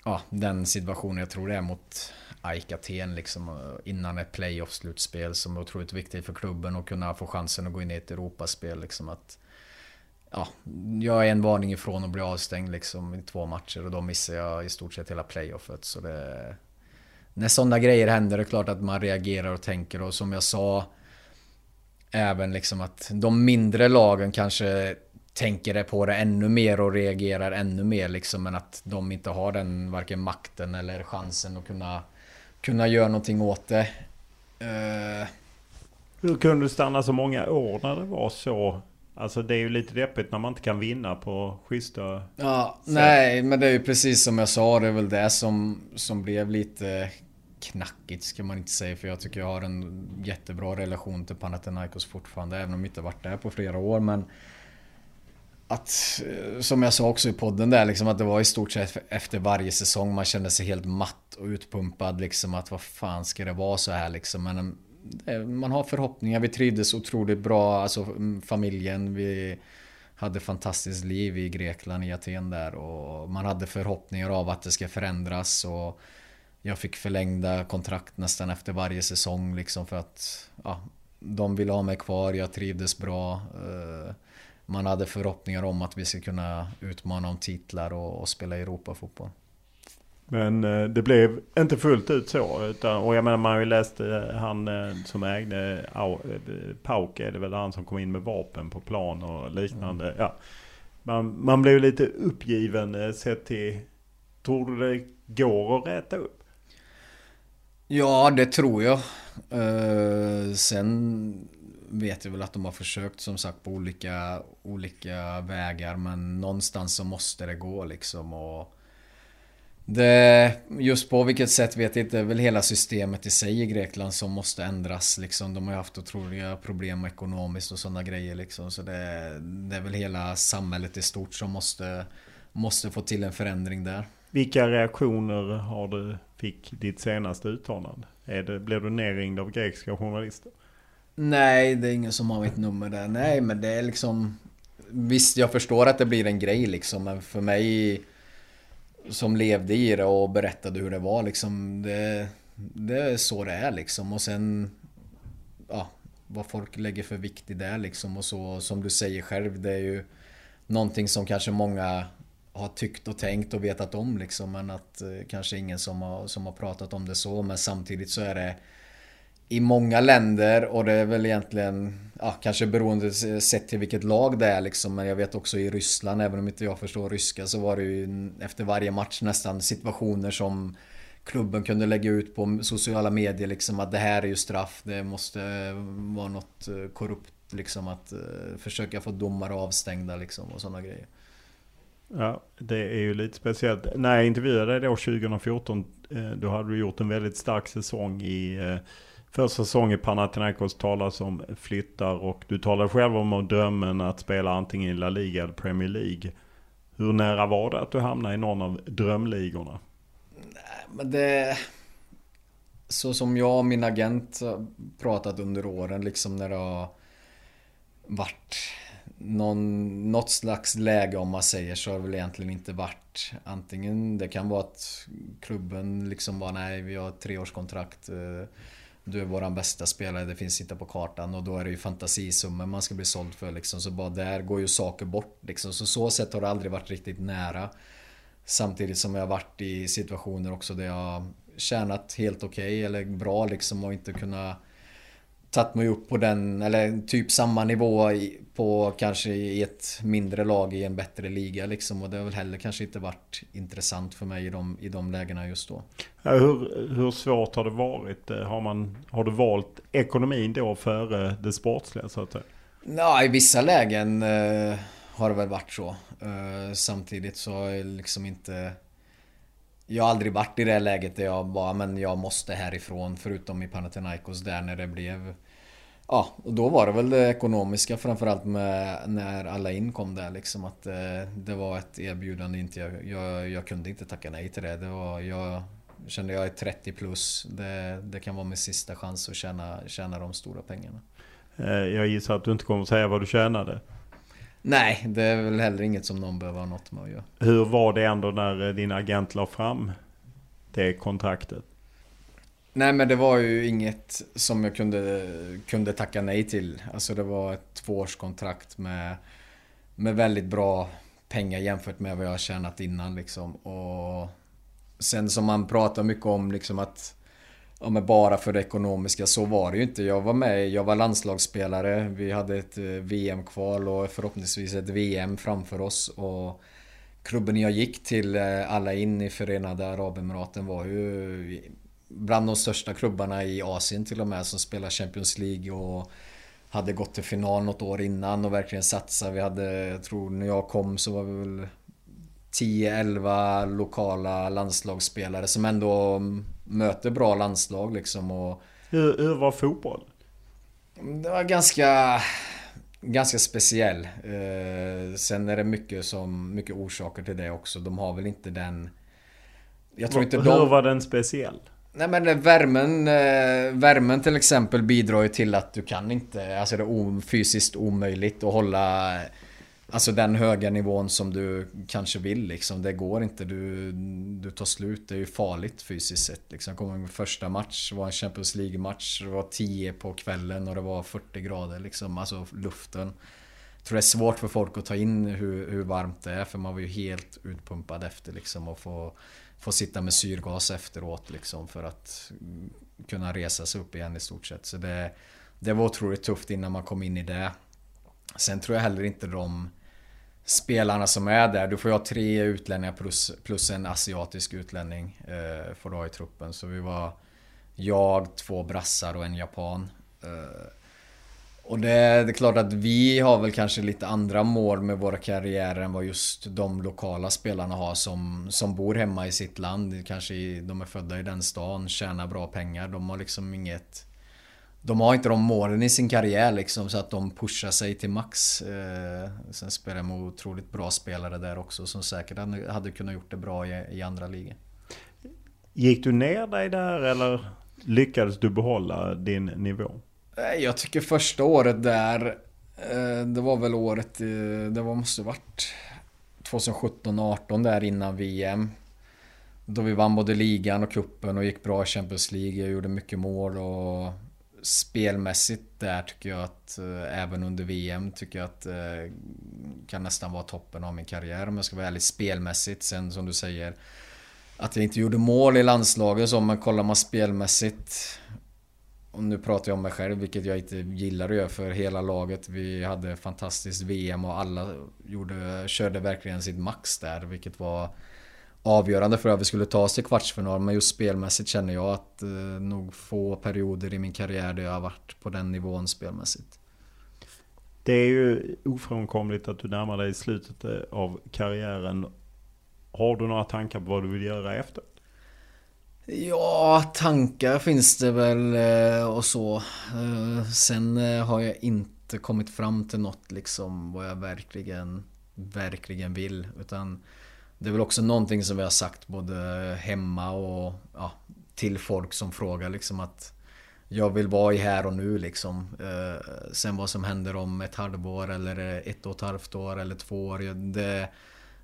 ja, den situationen jag tror det är mot A I K liksom, innan ett playoff-slutspel som är otroligt viktigt för klubben och kunna få chansen att gå in i ett Europaspel liksom, att ja, jag är en varning ifrån att bli avstängd liksom, i två matcher, och då missar jag i stort sett hela playoffet. Så det, när sådana grejer händer är det klart att man reagerar och tänker, och som jag sa även liksom, att de mindre lagen kanske tänker det på det ännu mer och reagerar ännu mer liksom, men att de inte har den varken makten eller chansen att kunna kunna göra någonting åt det. Uh... Hur kunde du stanna så många år när det var så? Alltså det är ju lite deppigt när man inte kan vinna på schyssta... Ja, sätt. Nej, men det är ju precis som jag sa, det är väl det som, som blev lite knackigt ska man inte säga, för jag tycker jag har en jättebra relation till Panathinaikos fortfarande, även om jag inte varit där på flera år, men att, som jag sa också i podden där liksom, att det var i stort sett efter varje säsong man kände sig helt matt och utpumpad liksom, att vad fan ska det vara så här liksom. Men man har förhoppningar. Vi trivdes otroligt bra, alltså familjen, vi hade fantastiskt liv i Grekland, i Aten där, och man hade förhoppningar av att det ska förändras, och jag fick förlängda kontrakt nästan efter varje säsong liksom, för att ja, de ville ha mig kvar, jag trivdes bra. Man hade förhoppningar om att vi skulle kunna utmana om titlar och, och spela Europa-fotboll. Men det blev inte fullt ut så. Utan, och jag menar, man har ju läst han som ägde Pauke, det är väl han som kom in med vapen på plan och liknande. Mm. Ja. Man, man blev lite uppgiven sett till, tror du det går att räta upp? Ja, det tror jag. Uh, sen vet jag väl att de har försökt som sagt på olika, olika vägar, men någonstans så måste det gå liksom, och det, just på vilket sätt vet jag inte. Det är väl hela systemet i sig i Grekland som måste ändras liksom. De har ju haft otroliga problem ekonomiskt och sådana grejer liksom, så det, det är väl hela samhället i stort som måste, måste få till en förändring där. Vilka reaktioner har du fick ditt senaste uttalande? Är det, blev du nerringd av grekiska journalister? Nej, det är ingen som har mitt nummer där. Nej, men det är liksom, visst, jag förstår att det blir en grej liksom, men för mig som levde i det och berättade hur det var liksom, det, det är så det är liksom. Och sen ja, vad folk lägger för vikt i det liksom, och så som du säger själv, det är ju någonting som kanske många har tyckt och tänkt och vetat om liksom, men att eh, kanske ingen som har, som har pratat om det så. Men samtidigt så är det i många länder, och det är väl egentligen ja, kanske beroende sett till vilket lag det är liksom, men jag vet också i Ryssland, även om inte jag förstår ryska, så var det ju efter varje match nästan situationer som klubben kunde lägga ut på sociala medier liksom, att det här är ju straff, det måste vara något korrupt liksom, att uh, försöka få domare avstängda liksom, och sådana grejer. Ja, det är ju lite speciellt. När jag intervjuade dig år tjugo fjorton, då hade du gjort en väldigt stark säsong i första säsongen i Panathinaikos, talas om flyttar, och du talar själv om drömmen att spela antingen i La Liga eller Premier League. Hur nära var det att du hamnade i någon av drömligorna? Nej, men det, så som jag och min agent pratat under åren liksom, när det har varit någon, något slags läge om man säger, så har det väl egentligen inte varit antingen, det kan vara att klubben liksom bara nej, vi har ett treårskontrakt, du är våran bästa spelare, det finns inte på kartan, och då är det ju fantasisummen man ska bli såld för liksom, så bara där går ju saker bort liksom, så så sätt har det aldrig varit riktigt nära. Samtidigt som jag har varit i situationer också där jag tjänat helt okej okay, eller bra liksom, och inte kunna tatt mig upp på den, eller typ samma nivå på kanske i ett mindre lag i en bättre liga liksom, och det har väl heller kanske inte varit intressant för mig i de, i de lägena just då. Hur, hur svårt har det varit? Har, man, har du valt ekonomin då före det sportsliga så att säga? Ja, i vissa lägen eh, har det väl varit så. Eh, samtidigt så har jag liksom inte... Jag har aldrig varit i det läget där jag bara, men jag måste härifrån, förutom i Panathinaikos där när det blev... Ja, och då var det väl det ekonomiska framförallt med när alla in kom där liksom, att eh, det var ett erbjudande inte jag, jag, jag kunde inte tacka nej till det. Det var, jag kände jag är trettio plus, det, det kan vara min sista chans att tjäna, tjäna de stora pengarna. Jag gissar att du inte kommer att säga vad du tjänade. Nej, det är väl heller inget som någon behöver ha något med att göra. Hur var det ändå när din agent la fram det kontraktet? Nej, men det var ju inget som jag kunde, kunde tacka nej till. Alltså det var ett tvåårskontrakt med, med väldigt bra pengar jämfört med vad jag har tjänat innan liksom. Och sen som man pratar mycket om liksom, att ja, men bara för det ekonomiska, så var det ju inte. Jag var med, jag var landslagsspelare, vi hade ett V M-kval och förhoppningsvis ett V M framför oss, och klubben jag gick till, alla in i Förenade Arabemiraten, var ju bland de största klubbarna i Asien till och med, som spelade Champions League och hade gått till final något år innan och verkligen satsade. Vi hade, jag tror när jag kom så var vi väl tio elva lokala landslagsspelare som ändå möter bra landslag liksom. Och hur, hur var fotboll? Det var ganska ganska speciell. Eh, sen är det mycket som mycket orsaker till det också. De har väl inte den, jag tror inte hur de... var den speciell? Nej, men värmen, värmen till exempel bidrar ju till att du kan inte, alltså det är fysiskt omöjligt att hålla alltså den höga nivån som du kanske vill liksom. Det går inte, du, du tar slut, det är ju farligt fysiskt sett liksom. Kommer min första match, var en Champions League-match, det var tio på kvällen och det var fyrtio grader liksom, alltså luften. Jag tror det är svårt för folk att ta in hur, hur varmt det är, för man var ju helt utpumpad efter liksom, och få Få sitta med syrgas efteråt liksom, för att kunna resa sig upp igen i stort sett. Så det, det var otroligt tufft innan man kom in i det. Sen tror jag heller inte de spelarna som är där. Du får ju ha tre utlänningar plus, plus en asiatisk utlänning eh, får du ha i truppen. Så vi var jag, två brassar och en japan. Eh, och det, det är klart att vi har väl kanske lite andra mål med våra karriärer än vad just de lokala spelarna har som, som bor hemma i sitt land, kanske i, de är födda i den stan, tjänar bra pengar, de har liksom inget, de har inte de målen i sin karriär liksom, så att de pushar sig till max. eh, sen spelar de otroligt bra spelare där också som säkert hade, hade kunnat gjort det bra i, i andra ligor. Gick du ner dig där eller lyckades du behålla din nivå? Jag tycker första året där, det var väl året, det var, måste varit tjugosjutton arton där innan V M. Då vi vann både ligan och kuppen och gick bra i Champions League. Jag gjorde mycket mål och spelmässigt där tycker jag att, även under V M tycker jag att kan nästan vara toppen av min karriär om jag ska vara ärlig spelmässigt. Sen som du säger att jag inte gjorde mål i landslaget så, men kollar man spelmässigt, och nu pratar jag om mig själv, vilket jag inte gillar att göra för hela laget. Vi hade fantastiskt V M och alla gjorde, körde verkligen sitt max där, vilket var avgörande för att vi skulle ta oss till kvartsfinal. Men just spelmässigt känner jag att eh, nog få perioder i min karriär där jag har varit på den nivån spelmässigt. Det är ju ofrånkomligt att du närmar dig i slutet av karriären. Har du några tankar på vad du vill göra efter? Ja, tankar finns det väl och så. Sen har jag inte kommit fram till något liksom vad jag verkligen, verkligen vill. Utan det är väl också någonting som jag har sagt både hemma och ja, till folk som frågar liksom att jag vill vara i här och nu liksom. Sen vad som händer om ett halvår eller ett och ett halvt år eller två år, det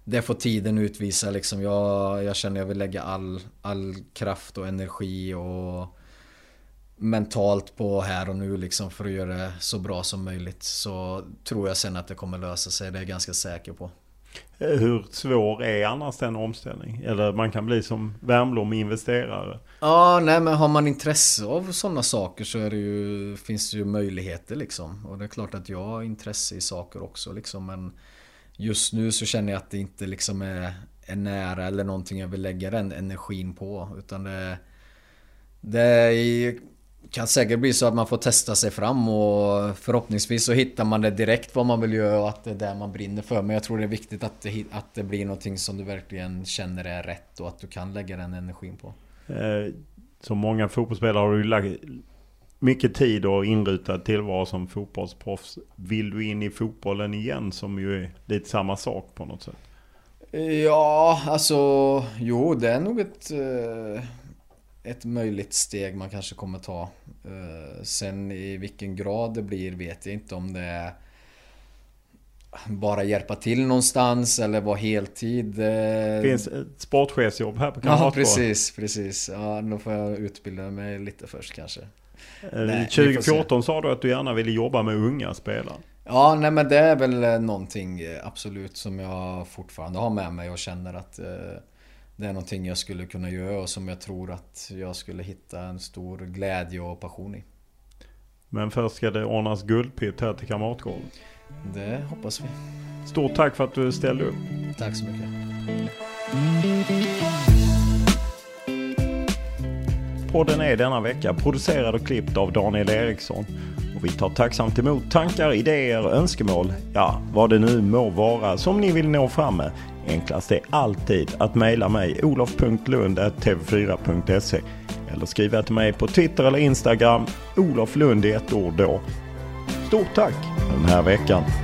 Det får tiden utvisa liksom. Jag, jag känner jag vill lägga all, all kraft och energi och mentalt på här och nu liksom för att göra det så bra som möjligt. Så tror jag sen att det kommer lösa sig. Det är jag ganska säker på. Hur svår är annars den omställning? Eller man kan bli som Wernblom investerare. Ja, nej, men har man intresse av sådana saker så är det ju, finns det ju möjligheter liksom. Och det är klart att jag har intresse i saker också liksom, men just nu så känner jag att det inte liksom är, är nära eller någonting jag vill lägga den energin på. Utan det, det kan säkert bli så att man får testa sig fram och förhoppningsvis så hittar man det direkt vad man vill göra och att det är där man brinner för. Men jag tror det är viktigt att det, att det blir någonting som du verkligen känner är rätt och att du kan lägga den energin på. Som många fotbollsspelare har du lagt mycket tid och inrutad tillvaro som fotbollsproffs. Vill du in i fotbollen igen som ju är lite samma sak på något sätt? Ja, alltså jo, det är nog ett, ett möjligt steg man kanske kommer ta. Sen i vilken grad det blir vet jag inte, om det är bara hjälpa till någonstans eller vara heltid. Det finns ett sportchefsjobb här på Kamratgården. Ja, precis, precis. Ja, då får jag utbilda mig lite först kanske. Nej, tjugo fjorton sa du att du gärna ville jobba med unga spelare. Ja, nej, men det är väl någonting absolut som jag fortfarande har med mig och känner att eh, det är någonting jag skulle kunna göra och som jag tror att jag skulle hitta en stor glädje och passion i. Men först ska det ordnas guldpytt här till Kamratgården. Det hoppas vi. Stort tack för att du ställde upp. Tack så mycket. Podden är denna vecka producerad och klippt av Daniel Eriksson. Och vi tar tacksamt emot tankar, idéer, önskemål, ja vad det nu må vara som ni vill nå fram med. Enklast är alltid att mejla mig olof punkt lund snabel-a tv fyra punkt se eller skriva till mig på Twitter eller Instagram Olof Lund i ett ord då. Stort tack den här veckan. Yeah.